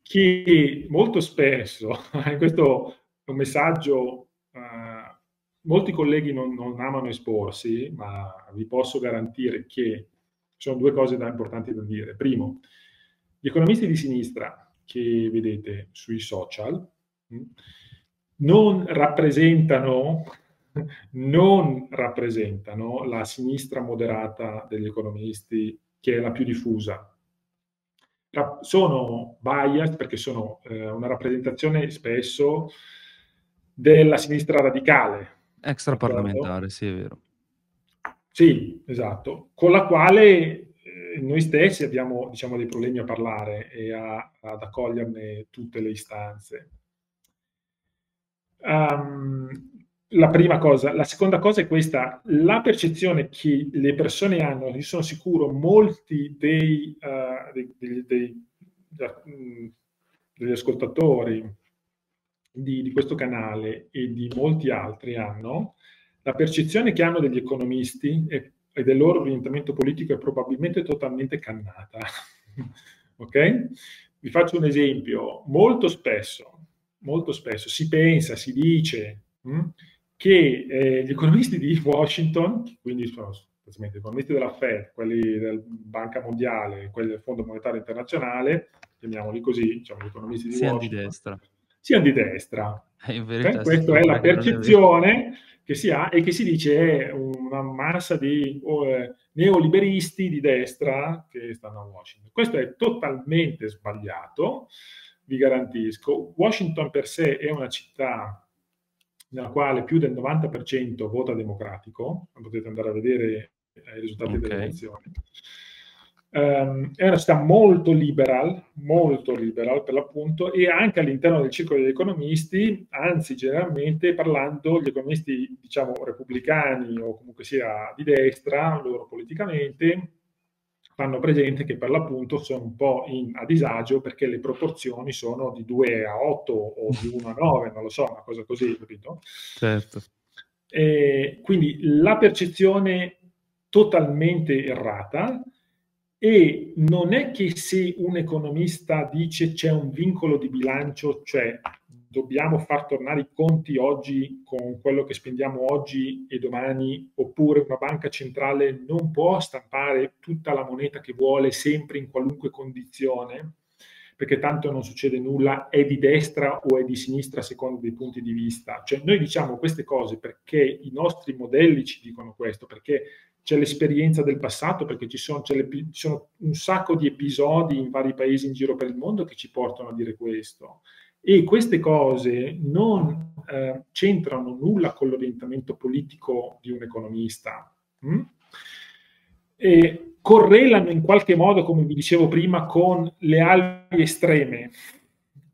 Che molto spesso, questo è un messaggio, eh, molti colleghi non, non amano esporsi, ma vi posso garantire che sono due cose da importanti da dire. Primo, gli economisti di sinistra che vedete sui social non rappresentano, non rappresentano la sinistra moderata degli economisti, che è la più diffusa. Sono biased perché sono eh, una rappresentazione spesso della sinistra radicale. Extraparlamentare, sì, è vero. Sì, esatto, con la quale... noi stessi abbiamo, diciamo, dei problemi a parlare e a, ad accoglierne tutte le istanze. Um, la prima cosa. La seconda cosa è questa: la percezione che le persone hanno, io sono sicuro, molti dei, uh, dei, dei, dei, degli ascoltatori di, di questo canale e di molti altri hanno, la percezione che hanno degli economisti è e del loro orientamento politico è probabilmente totalmente cannata. Ok? Vi faccio un esempio. Molto spesso molto spesso si pensa, si dice mh, che eh, gli economisti di Washington, quindi gli economisti della Fed, quelli della Banca Mondiale, quelli del Fondo Monetario Internazionale, chiamiamoli così, diciamo gli economisti di Washington, siano di destra. Siano di destra. In verità, eh, questa è la percezione che si ha e che si dice è una massa di oh, eh, neoliberisti di destra che stanno a Washington. Questo è totalmente sbagliato, vi garantisco. Washington per sé è una città nella quale più del novanta per cento vota democratico, potete andare a vedere i risultati okay. delle elezioni. Um, è una città molto liberal, molto liberal per l'appunto, e anche all'interno del circolo degli economisti, anzi generalmente parlando, gli economisti diciamo repubblicani o comunque sia di destra, loro politicamente, fanno presente che per l'appunto sono un po' in, a disagio perché le proporzioni sono di due a otto o di uno a nove, non lo so, una cosa così, capito? Certo. E quindi la percezione totalmente errata. E non è che se un economista dice c'è un vincolo di bilancio, cioè dobbiamo far tornare i conti oggi con quello che spendiamo oggi e domani, oppure una banca centrale non può stampare tutta la moneta che vuole sempre in qualunque condizione, perché tanto non succede nulla, è di destra o è di sinistra a seconda dei punti di vista. Cioè noi diciamo queste cose perché i nostri modelli ci dicono questo, perché c'è l'esperienza del passato, perché ci sono, c'è le, ci sono un sacco di episodi in vari paesi in giro per il mondo che ci portano a dire questo. E queste cose non eh, c'entrano nulla con l'orientamento politico di un economista. Hm? E correlano in qualche modo, come vi dicevo prima, con le ali estreme.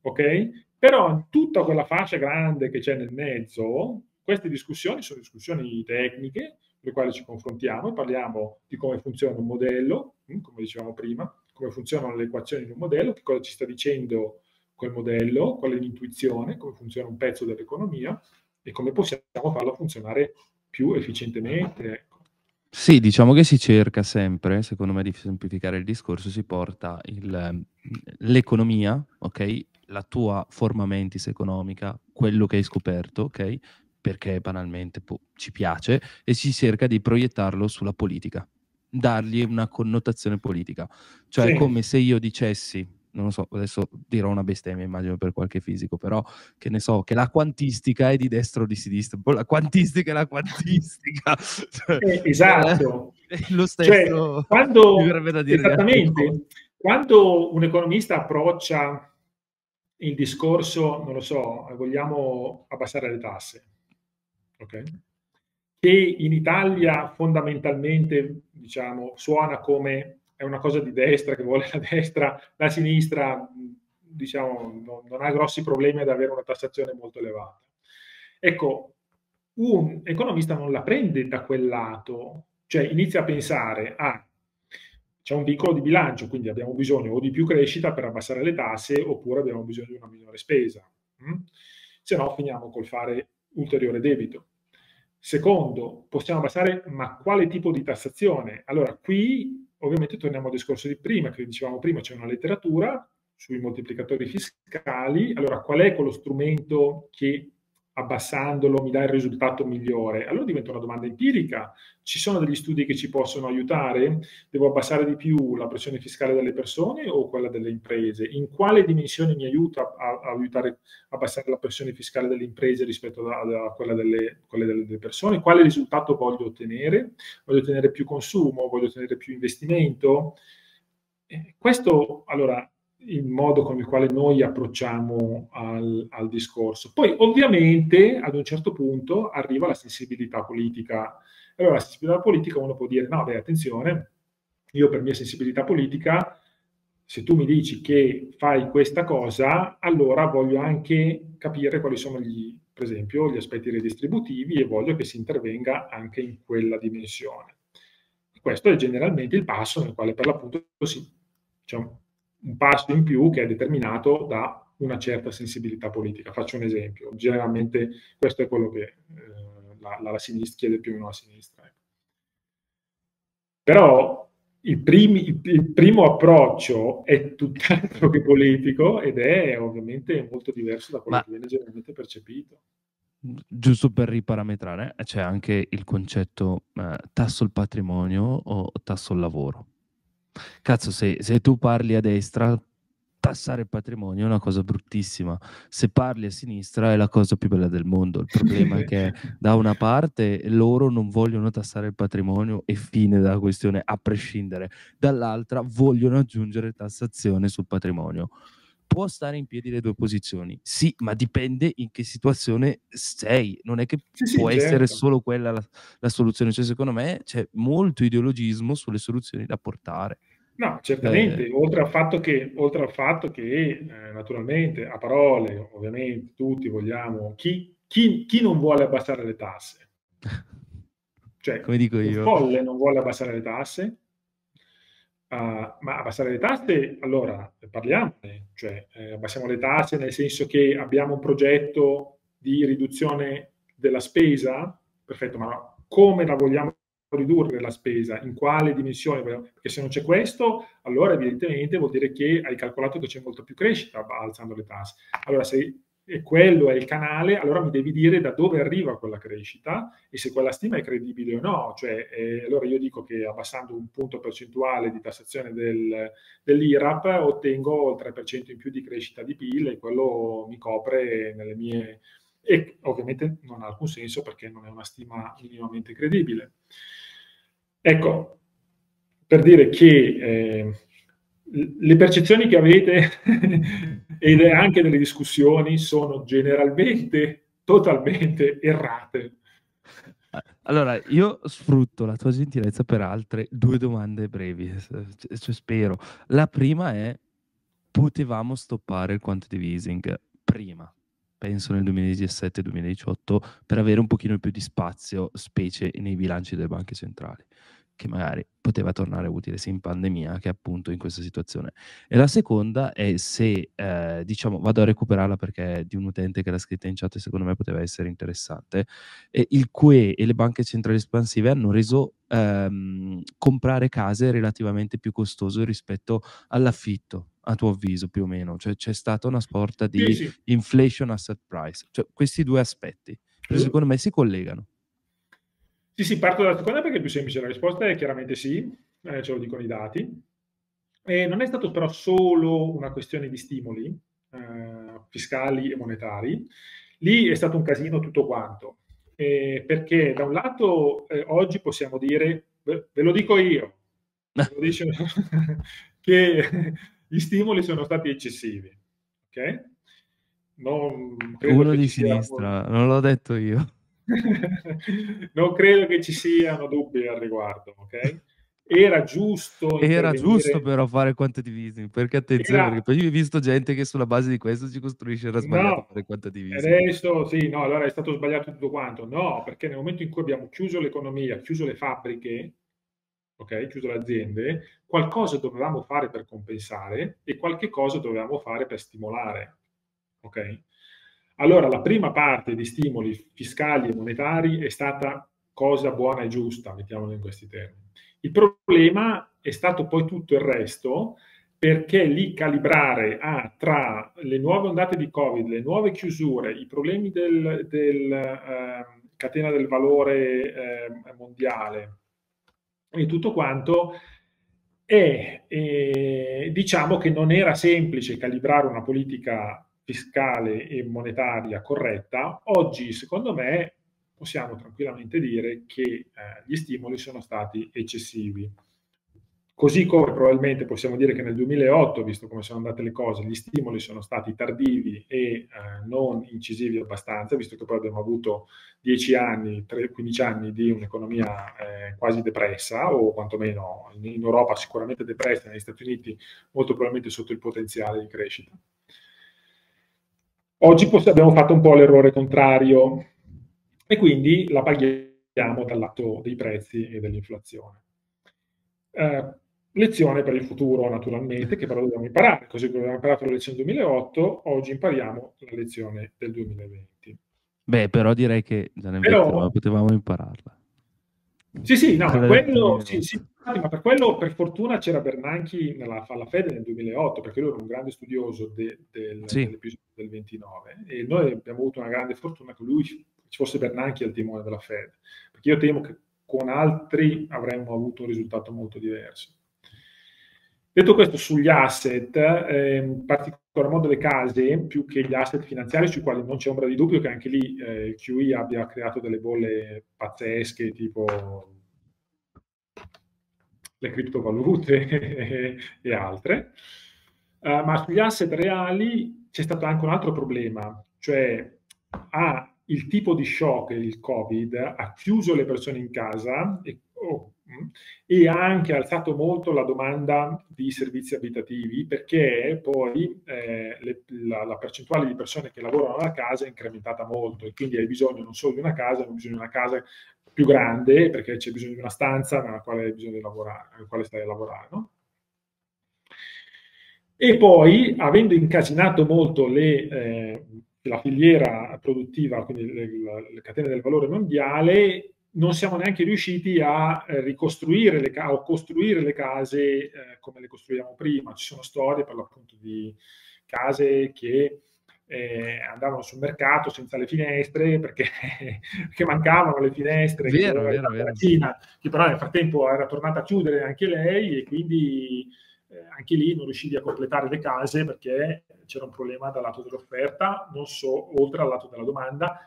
Ok? Però tutta quella fascia grande che c'è nel mezzo, queste discussioni sono discussioni tecniche, le quali ci confrontiamo e parliamo di come funziona un modello, come dicevamo prima, come funzionano le equazioni di un modello, che cosa ci sta dicendo quel modello, qual è l'intuizione, come funziona un pezzo dell'economia e come possiamo farlo funzionare più efficientemente. Ecco. Sì, diciamo che si cerca sempre, secondo me, di semplificare il discorso, si porta il, l'economia, ok, la tua forma mentis economica, quello che hai scoperto, ok, perché banalmente po- ci piace, e si cerca di proiettarlo sulla politica, dargli una connotazione politica. Cioè sì. Come se io dicessi, non lo so, adesso dirò una bestemmia immagino per qualche fisico, però che ne so, che la quantistica è di destra o di sinistra, la quantistica è la quantistica. Eh, esatto. Eh, lo stesso. Cioè, quando, da dire esattamente, quando un economista approccia il discorso, non lo so, vogliamo abbassare le tasse. Okay. Che in Italia fondamentalmente diciamo suona come è una cosa di destra che vuole la destra, la sinistra diciamo non, non ha grossi problemi ad avere una tassazione molto elevata. Ecco, un economista non la prende da quel lato, cioè inizia a pensare a ah, c'è un vincolo di bilancio, quindi abbiamo bisogno o di più crescita per abbassare le tasse oppure abbiamo bisogno di una minore spesa, mm? Se no finiamo col fare ulteriore debito. Secondo, possiamo abbassare, ma quale tipo di tassazione? Allora, qui ovviamente torniamo al discorso di prima, che dicevamo prima, c'è una letteratura sui moltiplicatori fiscali. Allora, qual è quello strumento che abbassandolo mi dà il risultato migliore? Allora diventa una domanda empirica. Ci sono degli studi che ci possono aiutare? Devo abbassare di più la pressione fiscale delle persone o quella delle imprese? In quale dimensione mi aiuta a, a aiutare a abbassare la pressione fiscale delle imprese rispetto a, a quella delle, quelle delle persone? Quale risultato voglio ottenere? Voglio ottenere più consumo? Voglio ottenere più investimento? Eh, questo, allora, il modo con il quale noi approcciamo al, al discorso. Poi ovviamente ad un certo punto arriva la sensibilità politica. Allora la sensibilità politica uno può dire no, beh, attenzione, io per mia sensibilità politica, se tu mi dici che fai questa cosa, allora voglio anche capire quali sono gli, per esempio, gli aspetti redistributivi e voglio che si intervenga anche in quella dimensione. Questo è generalmente il passo nel quale per l'appunto si, diciamo, un passo in più che è determinato da una certa sensibilità politica. Faccio un esempio, generalmente questo è quello che eh, la, la, la sinistra chiede più o meno a sinistra. Però Il, primi, il primo approccio è tutt'altro che politico ed è ovviamente molto diverso da quello Ma... che viene generalmente percepito. Giusto per riparametrare, c'è anche il concetto eh, tasso il patrimonio o tasso il lavoro. Cazzo, se, se tu parli a destra, tassare il patrimonio è una cosa bruttissima. Se parli a sinistra è la cosa più bella del mondo. Il problema è che da una parte loro non vogliono tassare il patrimonio e fine della questione, a prescindere. Dall'altra vogliono aggiungere tassazione sul patrimonio. Può stare in piedi le due posizioni, sì, ma dipende in che situazione sei, non è che sì, può sì, essere certo. solo quella la, la soluzione, cioè secondo me c'è molto ideologismo sulle soluzioni da portare. No, certamente, eh. oltre al fatto che, oltre al fatto che eh, naturalmente a parole, ovviamente tutti vogliamo, chi, chi, chi non vuole abbassare le tasse? Cioè, come dico io, il folle non vuole abbassare le tasse. Uh, ma abbassare le tasse, allora parliamone, cioè eh, abbassiamo le tasse nel senso che abbiamo un progetto di riduzione della spesa, perfetto, ma come la vogliamo ridurre la spesa, in quale dimensione vogliamo? Perché se non c'è questo, allora evidentemente vuol dire che hai calcolato che c'è molto più crescita alzando le tasse. Allora se e quello è il canale, allora mi devi dire da dove arriva quella crescita e se quella stima è credibile o no. Cioè, eh, allora io dico che abbassando un punto percentuale di tassazione del, dell'I R A P ottengo il tre per cento in più di crescita di P I L e quello mi copre nelle mie... E ovviamente non ha alcun senso perché non è una stima minimamente credibile. Ecco, per dire che... Eh, le percezioni che avete ed anche delle discussioni sono generalmente totalmente errate. Allora, io sfrutto la tua gentilezza per altre due domande brevi, cioè, spero. La prima è, potevamo stoppare il quantitative easing prima, penso nel duemiladiciassette duemiladiciotto, per avere un pochino più di spazio, specie nei bilanci delle banche centrali, che magari poteva tornare utile sia in pandemia che appunto in questa situazione. E la seconda è se, eh, diciamo, vado a recuperarla perché è di un utente che l'ha scritta in chat e secondo me poteva essere interessante, eh, il Q E e le banche centrali espansive hanno reso ehm, comprare case relativamente più costoso rispetto all'affitto, a tuo avviso più o meno, cioè c'è stata una sorta di sì, sì. inflation asset price, cioè questi due aspetti, che secondo me si collegano. Sì, sì, parto dalla seconda perché è più semplice, la risposta è chiaramente sì, eh, ce lo dicono i dati. E non è stato però solo una questione di stimoli eh, fiscali e monetari, lì è stato un casino tutto quanto, eh, perché da un lato eh, oggi possiamo dire, ve, ve lo dico io, ve lo dice, che gli stimoli sono stati eccessivi, ok? Non credo Uno che di sinistra, siamo... non l'ho detto io. Non credo che ci siano dubbi al riguardo, ok? Era giusto era giusto però fare quantitative easing, perché attenzione era... perché poi io ho visto gente che sulla base di questo ci costruisce era sbagliato no, fare quantitative easing. Adesso sì, no, allora è stato sbagliato tutto quanto. No, perché nel momento in cui abbiamo chiuso l'economia, chiuso le fabbriche, ok, chiuso le aziende, qualcosa dovevamo fare per compensare e qualche cosa dovevamo fare per stimolare, ok? Allora, la prima parte di stimoli fiscali e monetari è stata cosa buona e giusta, mettiamolo in questi termini. Il problema è stato poi tutto il resto, perché lì calibrare ah, tra le nuove ondate di Covid, le nuove chiusure, i problemi del, del eh, catena del valore eh, mondiale e tutto quanto... E eh, diciamo che non era semplice calibrare una politica fiscale e monetaria corretta. Oggi secondo me possiamo tranquillamente dire che eh, gli stimoli sono stati eccessivi, così come probabilmente possiamo dire che nel duemilaotto, visto come sono andate le cose, gli stimoli sono stati tardivi e eh, non incisivi abbastanza, visto che poi abbiamo avuto dieci anni, quindici anni di un'economia eh, quasi depressa, o quantomeno in Europa sicuramente depressa, negli Stati Uniti molto probabilmente sotto il potenziale di crescita. Oggi abbiamo fatto un po' l'errore contrario e quindi la paghiamo dal lato dei prezzi e dell'inflazione. Eh, lezione per il futuro, naturalmente, che però dobbiamo imparare. Così come abbiamo imparato la lezione del duemilaotto, oggi impariamo la lezione del duemilaventi. Beh, però direi che già ne però... potevamo impararla. Sì, sì, no, quello, sì, sì, ma per quello, per fortuna, c'era Bernanke nella, alla Fed nel duemilaotto, perché lui era un grande studioso de, del, sì. dell'episodio del ventinove, e noi abbiamo avuto una grande fortuna che lui ci fosse Bernanke al timone della Fed, perché io temo che con altri avremmo avuto un risultato molto diverso. Detto questo, sugli asset, eh, in particolar modo le case, più che gli asset finanziari, sui quali non c'è ombra di dubbio che anche lì eh, il Q E abbia creato delle bolle pazzesche, tipo le criptovalute e altre, uh, ma sugli asset reali c'è stato anche un altro problema, cioè ah, il tipo di shock, il Covid, ha chiuso le persone in casa e oh, e ha anche alzato molto la domanda di servizi abitativi, perché poi eh, le, la, la percentuale di persone che lavorano alla casa è incrementata molto, e quindi hai bisogno non solo di una casa, ma bisogno di una casa più grande, perché c'è bisogno di una stanza nella quale hai bisogno di lavorare, nella quale stai lavorando. E poi, avendo incasinato molto le eh, la filiera produttiva, quindi le, la, le catene del valore mondiale, non siamo neanche riusciti a eh, ricostruire le ca- o costruire le case eh, come le costruiamo prima. Ci sono storie per l'appunto di case che eh, andavano sul mercato senza le finestre perché, perché mancavano le finestre, vero, che, vero, vero. Cina, che però nel frattempo era tornata a chiudere anche lei, e quindi eh, anche lì non riuscivi a completare le case perché c'era un problema dal lato dell'offerta, non so, oltre al lato della domanda,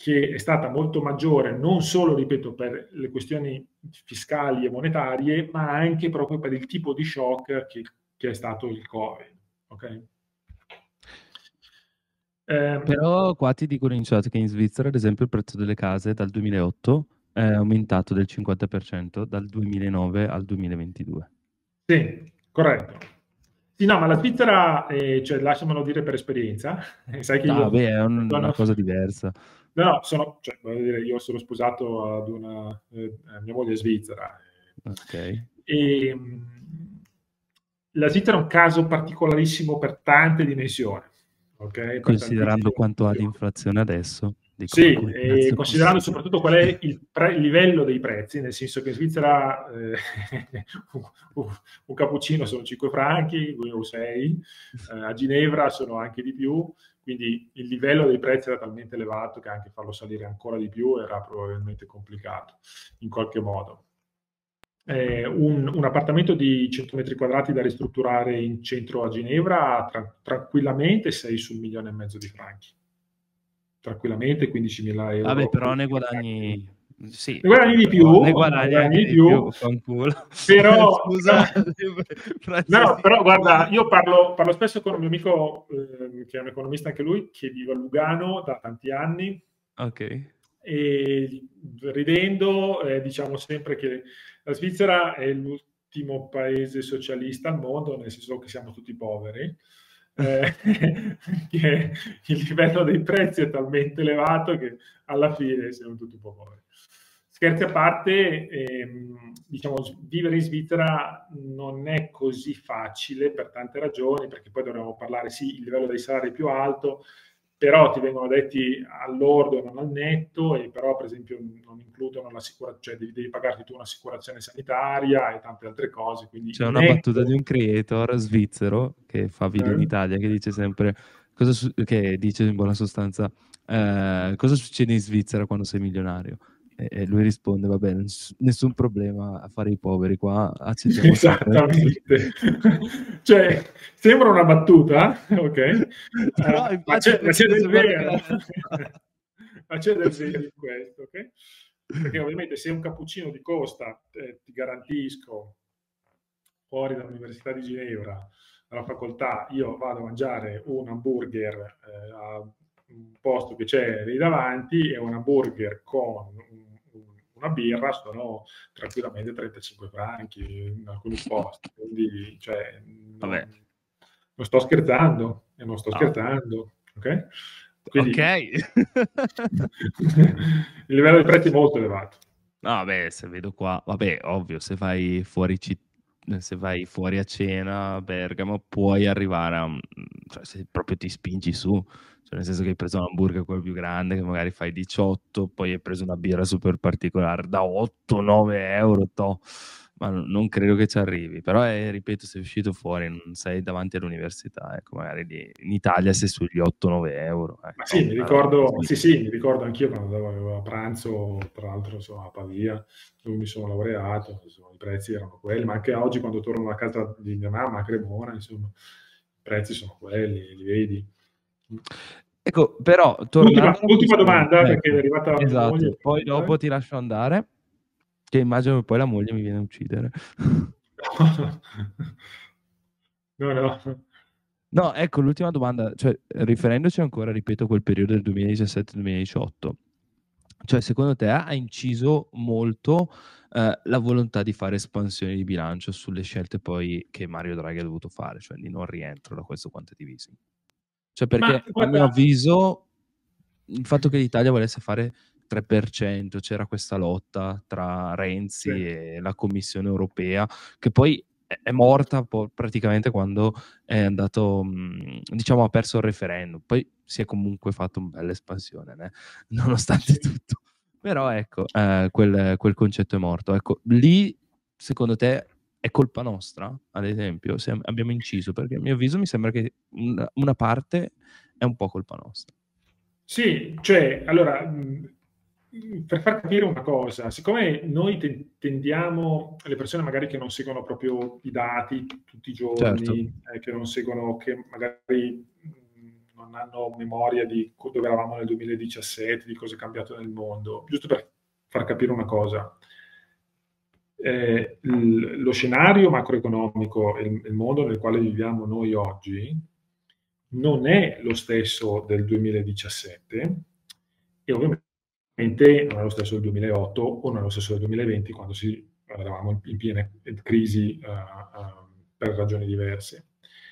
che è stata molto maggiore, non solo, ripeto, per le questioni fiscali e monetarie, ma anche proprio per il tipo di shock che, che è stato il Covid. Okay? Eh, Però qua ti dicono in chat che in Svizzera, ad esempio, il prezzo delle case dal duemilaotto è aumentato del cinquanta per cento dal duemilanove al duemilaventidue. Sì, corretto. Sì, no, ma la Svizzera, eh, cioè, lasciamelo dire per esperienza. Sai che no, io, beh, è un, sono... una cosa diversa. No, sono, cioè, voglio dire, io sono sposato ad una eh, mia moglie è svizzera. Okay. E, mh, la Svizzera è un caso particolarissimo per tante dimensioni. Okay? Per considerando quanto ha di inflazione adesso. Dico, sì, e considerando possibile. Soprattutto qual è il, pre- il livello dei prezzi, nel senso che in Svizzera eh, un cappuccino sono cinque franchi o sei, eh, a Ginevra sono anche di più. Quindi il livello dei prezzi era talmente elevato che anche farlo salire ancora di più era probabilmente complicato, in qualche modo. Eh, un, un appartamento di cento metri quadrati da ristrutturare in centro a Ginevra, tra, tranquillamente sei sul milione e mezzo di franchi. Tranquillamente quindicimila euro. Vabbè, però ne guadagni... Sì. Ne guadagni di più, ne guadagni, guadagni di più, più però, scusa, no, però guarda, io parlo, parlo spesso con un mio amico eh, che è un economista anche lui, che vive a Lugano da tanti anni, okay. E ridendo eh, diciamo sempre che la Svizzera è l'ultimo paese socialista al mondo, nel senso che siamo tutti poveri. Eh, che il livello dei prezzi è talmente elevato che alla fine siamo tutti un po' poveri. Scherzi a parte, ehm, diciamo, vivere in Svizzera non è così facile per tante ragioni, perché poi dovremmo parlare, sì, il livello dei salari è più alto, però ti vengono detti all'ordo, non al netto, e però per esempio non includono l'assicurazione, cioè devi, devi pagarti tu un'assicurazione sanitaria e tante altre cose. Quindi c'è netto... una battuta di un creator svizzero che fa video eh. in Italia, che dice sempre, cosa su- che dice in buona sostanza, eh, cosa succede in Svizzera quando sei milionario? E, e lui risponde, va bene, nessun problema a fare i poveri qua, accettiamo. Esattamente. Cioè, sembra una battuta, ok? No, uh, ma, c'è, ma c'è del vero. Ma c'è del vero in questo, ok? Perché ovviamente se un cappuccino ti costa, eh, ti garantisco, fuori dall'Università di Ginevra, dalla facoltà, io vado a mangiare un hamburger eh, a un posto che c'è lì davanti, e un hamburger con un una birra sono tranquillamente trentacinque franchi in alcuni posti, quindi cioè, vabbè. Non, non sto scherzando e non sto no. scherzando, ok? Quindi, okay. Il livello dei prezzi è molto elevato. No, beh, se vedo qua, vabbè, ovvio, se vai fuori città, se vai fuori a cena a Bergamo puoi arrivare a, cioè, se proprio ti spingi su, cioè, nel senso che hai preso un hamburger quello più grande che magari fai diciotto, poi hai preso una birra super particolare da otto nove euro to. Ma non credo che ci arrivi, però è, ripeto, sei uscito fuori, non sei davanti all'università, ecco, magari lì, in Italia sei sugli otto nove euro. Ecco. Ma sì, mi ricordo, sì, sì, mi ricordo anch'io quando andavo a pranzo, tra l'altro, insomma, a Pavia, dove mi sono laureato, insomma, i prezzi erano quelli, ma anche oggi quando torno a casa di mia mamma a Cremona, insomma, i prezzi sono quelli, li vedi. Ecco, però... L'ultima, l'ultima domanda, ecco, perché è arrivata la esatto, moglie. Poi dopo ti lascio andare. Che immagino che poi la moglie mi viene a uccidere. No, no. No, ecco, l'ultima domanda, cioè, riferendoci ancora, ripeto, a quel periodo del duemiladiciassette duemiladiciotto, cioè, secondo te ha inciso molto eh, la volontà di fare espansioni di bilancio sulle scelte poi che Mario Draghi ha dovuto fare, cioè di non rientro da questo quantitative easing? Cioè, perché, ma, a mio avviso, il fatto che l'Italia volesse fare tre per cento, c'era questa lotta tra Renzi sì. e la Commissione Europea, che poi è morta po- praticamente quando è andato, diciamo, ha perso il referendum, poi si è comunque fatto una bella espansione, né? Nonostante sì. tutto, però ecco, eh, quel, quel concetto è morto, ecco, lì secondo te è colpa nostra, ad esempio, se abbiamo inciso? Perché a mio avviso mi sembra che una, una parte è un po' colpa nostra. Sì, cioè, allora... Mh... per far capire una cosa, siccome noi te- tendiamo, le persone magari che non seguono proprio i dati tutti i giorni, certo. eh, che non seguono, che magari mh, non hanno memoria di dove eravamo nel duemiladiciassette, di cosa è cambiato nel mondo, giusto per far capire una cosa, eh, l- lo scenario macroeconomico, il-, il mondo nel quale viviamo noi oggi, non è lo stesso del duemiladiciassette e ovviamente non è lo stesso del duemilaotto o non è lo stesso del duemilaventi, quando si, eravamo in piena crisi uh, uh, per ragioni diverse.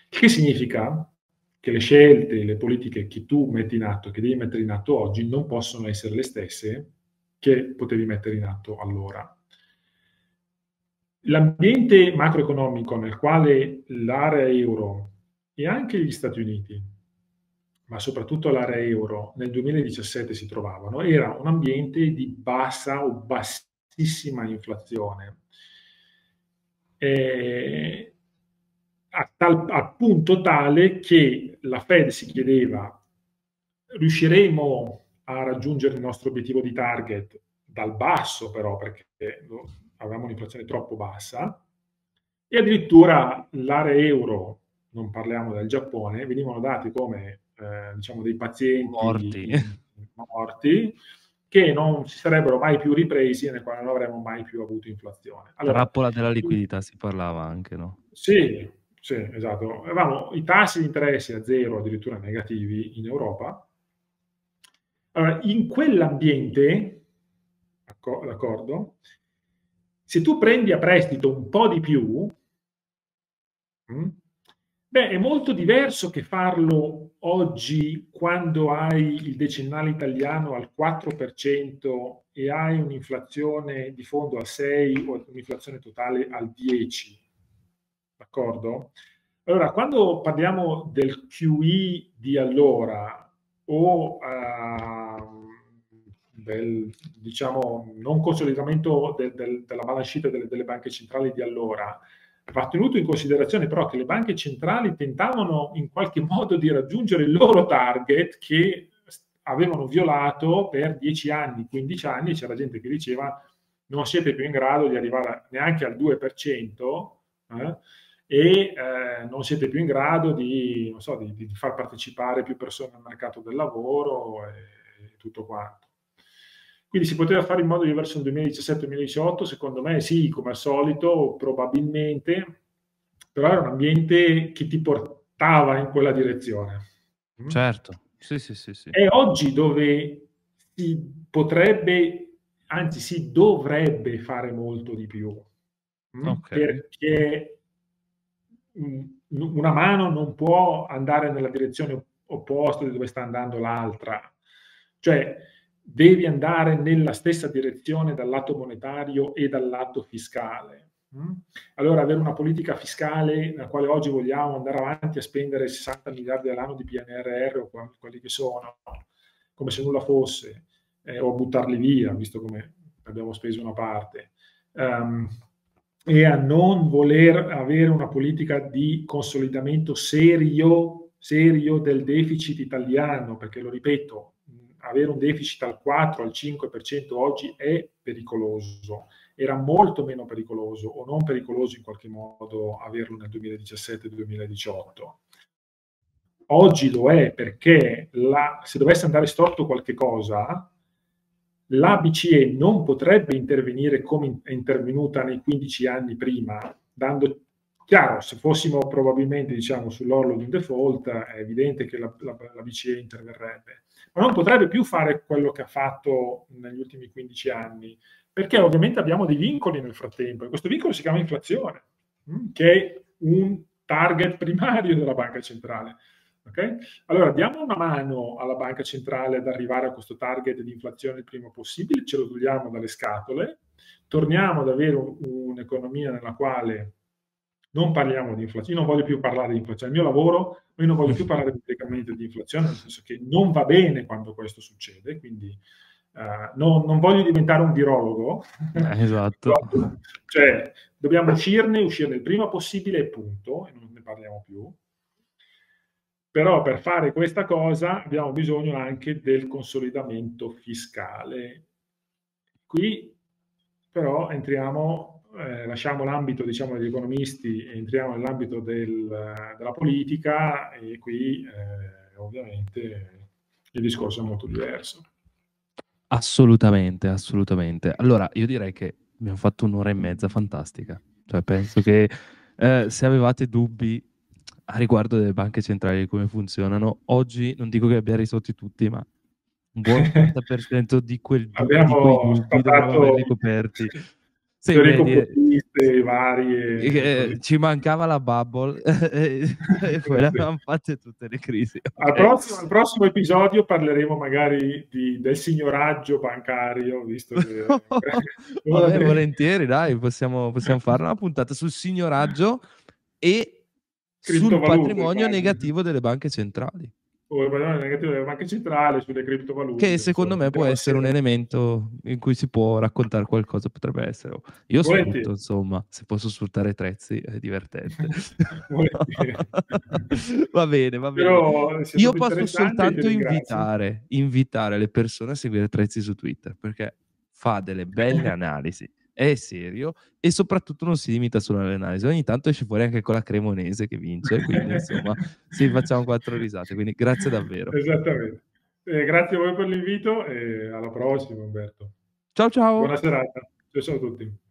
Che significa che le scelte, le politiche che tu metti in atto, che devi mettere in atto oggi, non possono essere le stesse che potevi mettere in atto allora. L'ambiente macroeconomico nel quale l'area euro e anche gli Stati Uniti, ma soprattutto l'area euro, nel duemiladiciassette si trovavano, era un ambiente di bassa o bassissima inflazione, eh, a, tal, a punto tale che la Fed si chiedeva: riusciremo a raggiungere il nostro obiettivo di target dal basso, però, perché avevamo un'inflazione troppo bassa, e addirittura l'area euro, non parliamo del Giappone, venivano dati come Eh, diciamo dei pazienti morti. morti che non si sarebbero mai più ripresi e nel quale non avremmo mai più avuto inflazione. Allora, trappola della liquidità si parlava anche, no? Sì, sì, esatto. Avevamo i tassi di interesse a zero, addirittura negativi in Europa. Allora, in quell'ambiente, d'accordo, se tu prendi a prestito un po' di più, mh, beh, è molto diverso che farlo oggi quando hai il decennale italiano al quattro per cento e hai un'inflazione di fondo al sei o un'inflazione totale al dieci. D'accordo? Allora, quando parliamo del Q E di allora o uh, del, diciamo, non consolidamento del, del, della balance sheet delle, delle banche centrali di allora, va tenuto in considerazione però che le banche centrali tentavano in qualche modo di raggiungere il loro target che avevano violato per dieci anni, quindici anni, c'era gente che diceva non siete più in grado di arrivare neanche al due per cento eh, e eh, non siete più in grado di, non so, di, di far partecipare più persone al mercato del lavoro e, e tutto quanto. Quindi si poteva fare in modo diverso nel duemiladiciassette duemiladiciotto, secondo me sì, come al solito, probabilmente, però era un ambiente che ti portava in quella direzione. Certo, sì, sì, sì. sì. E oggi dove si potrebbe, anzi si dovrebbe fare molto di più, okay. Perché una mano non può andare nella direzione opposta di dove sta andando l'altra. Cioè, devi andare nella stessa direzione dal lato monetario e dal lato fiscale. Allora avere una politica fiscale nella quale oggi vogliamo andare avanti a spendere sessanta miliardi all'anno di P N R R o quelli che sono, come se nulla fosse, eh, o buttarli via, visto come abbiamo speso una parte, um, e a non voler avere una politica di consolidamento serio, serio del deficit italiano, perché lo ripeto, avere un deficit al quattro al cinque per cento oggi è pericoloso. Era molto meno pericoloso o non pericoloso in qualche modo averlo nel duemiladiciassette duemiladiciotto. Oggi lo è perché la, se dovesse andare storto qualche cosa, la B C E non potrebbe intervenire come è intervenuta nei quindici anni prima, dando, chiaro, se fossimo probabilmente diciamo sull'orlo di un default, è evidente che la, la, la B C E interverrebbe, ma non potrebbe più fare quello che ha fatto negli ultimi quindici anni, perché ovviamente abbiamo dei vincoli nel frattempo, e questo vincolo si chiama inflazione, che è un target primario della banca centrale. Okay? Allora diamo una mano alla banca centrale ad arrivare a questo target di inflazione il prima possibile, ce lo togliamo dalle scatole, torniamo ad avere un'economia nella quale non parliamo di inflazione, io non voglio più parlare di inflazione, il mio lavoro, io non voglio più parlare pubblicamente di inflazione, nel senso che non va bene quando questo succede, quindi... Uh, no, non voglio diventare un virologo, eh, esatto. Cioè dobbiamo uscirne, uscirne il prima possibile e punto, e non ne parliamo più. Però per fare questa cosa abbiamo bisogno anche del consolidamento fiscale. Qui però entriamo, eh, lasciamo l'ambito diciamo degli economisti e entriamo nell'ambito del, della politica, e qui eh, ovviamente il discorso è molto diverso. Assolutamente, assolutamente. Allora, io direi che abbiamo fatto un'ora e mezza fantastica. Cioè, penso che eh, se avevate dubbi a riguardo delle banche centrali e come funzionano, oggi non dico che abbia risolti tutti, ma un buon ottanta per cento di quel abbiamo di dubbi dovremmo averli coperti. Sì, medie, varie. Eh, ci mancava la bubble e poi le abbiamo fatte tutte le crisi. Al prossimo, al prossimo episodio parleremo magari di, del signoraggio bancario, visto che... Vabbè, volentieri, dai, possiamo, possiamo fare una puntata sul signoraggio e sul patrimonio negativo delle banche centrali. O il patrimonio negativo della banca centrale, sulle criptovalute, che secondo insomma, me può essere un elemento in cui si può raccontare qualcosa, potrebbe essere. Io sfrutto, insomma, se posso sfruttare Trezzi è divertente. Va bene, va bene. Però, io posso soltanto invitare, invitare le persone a seguire Trezzi su Twitter, perché fa delle belle analisi, è serio e soprattutto non si limita solo all'analisi, ogni tanto esce fuori anche con la Cremonese che vince, quindi insomma sì, facciamo quattro risate, quindi grazie davvero. Esattamente, eh, grazie a voi per l'invito e alla prossima Umberto. Ciao ciao. Buona serata, ciao, ciao a tutti.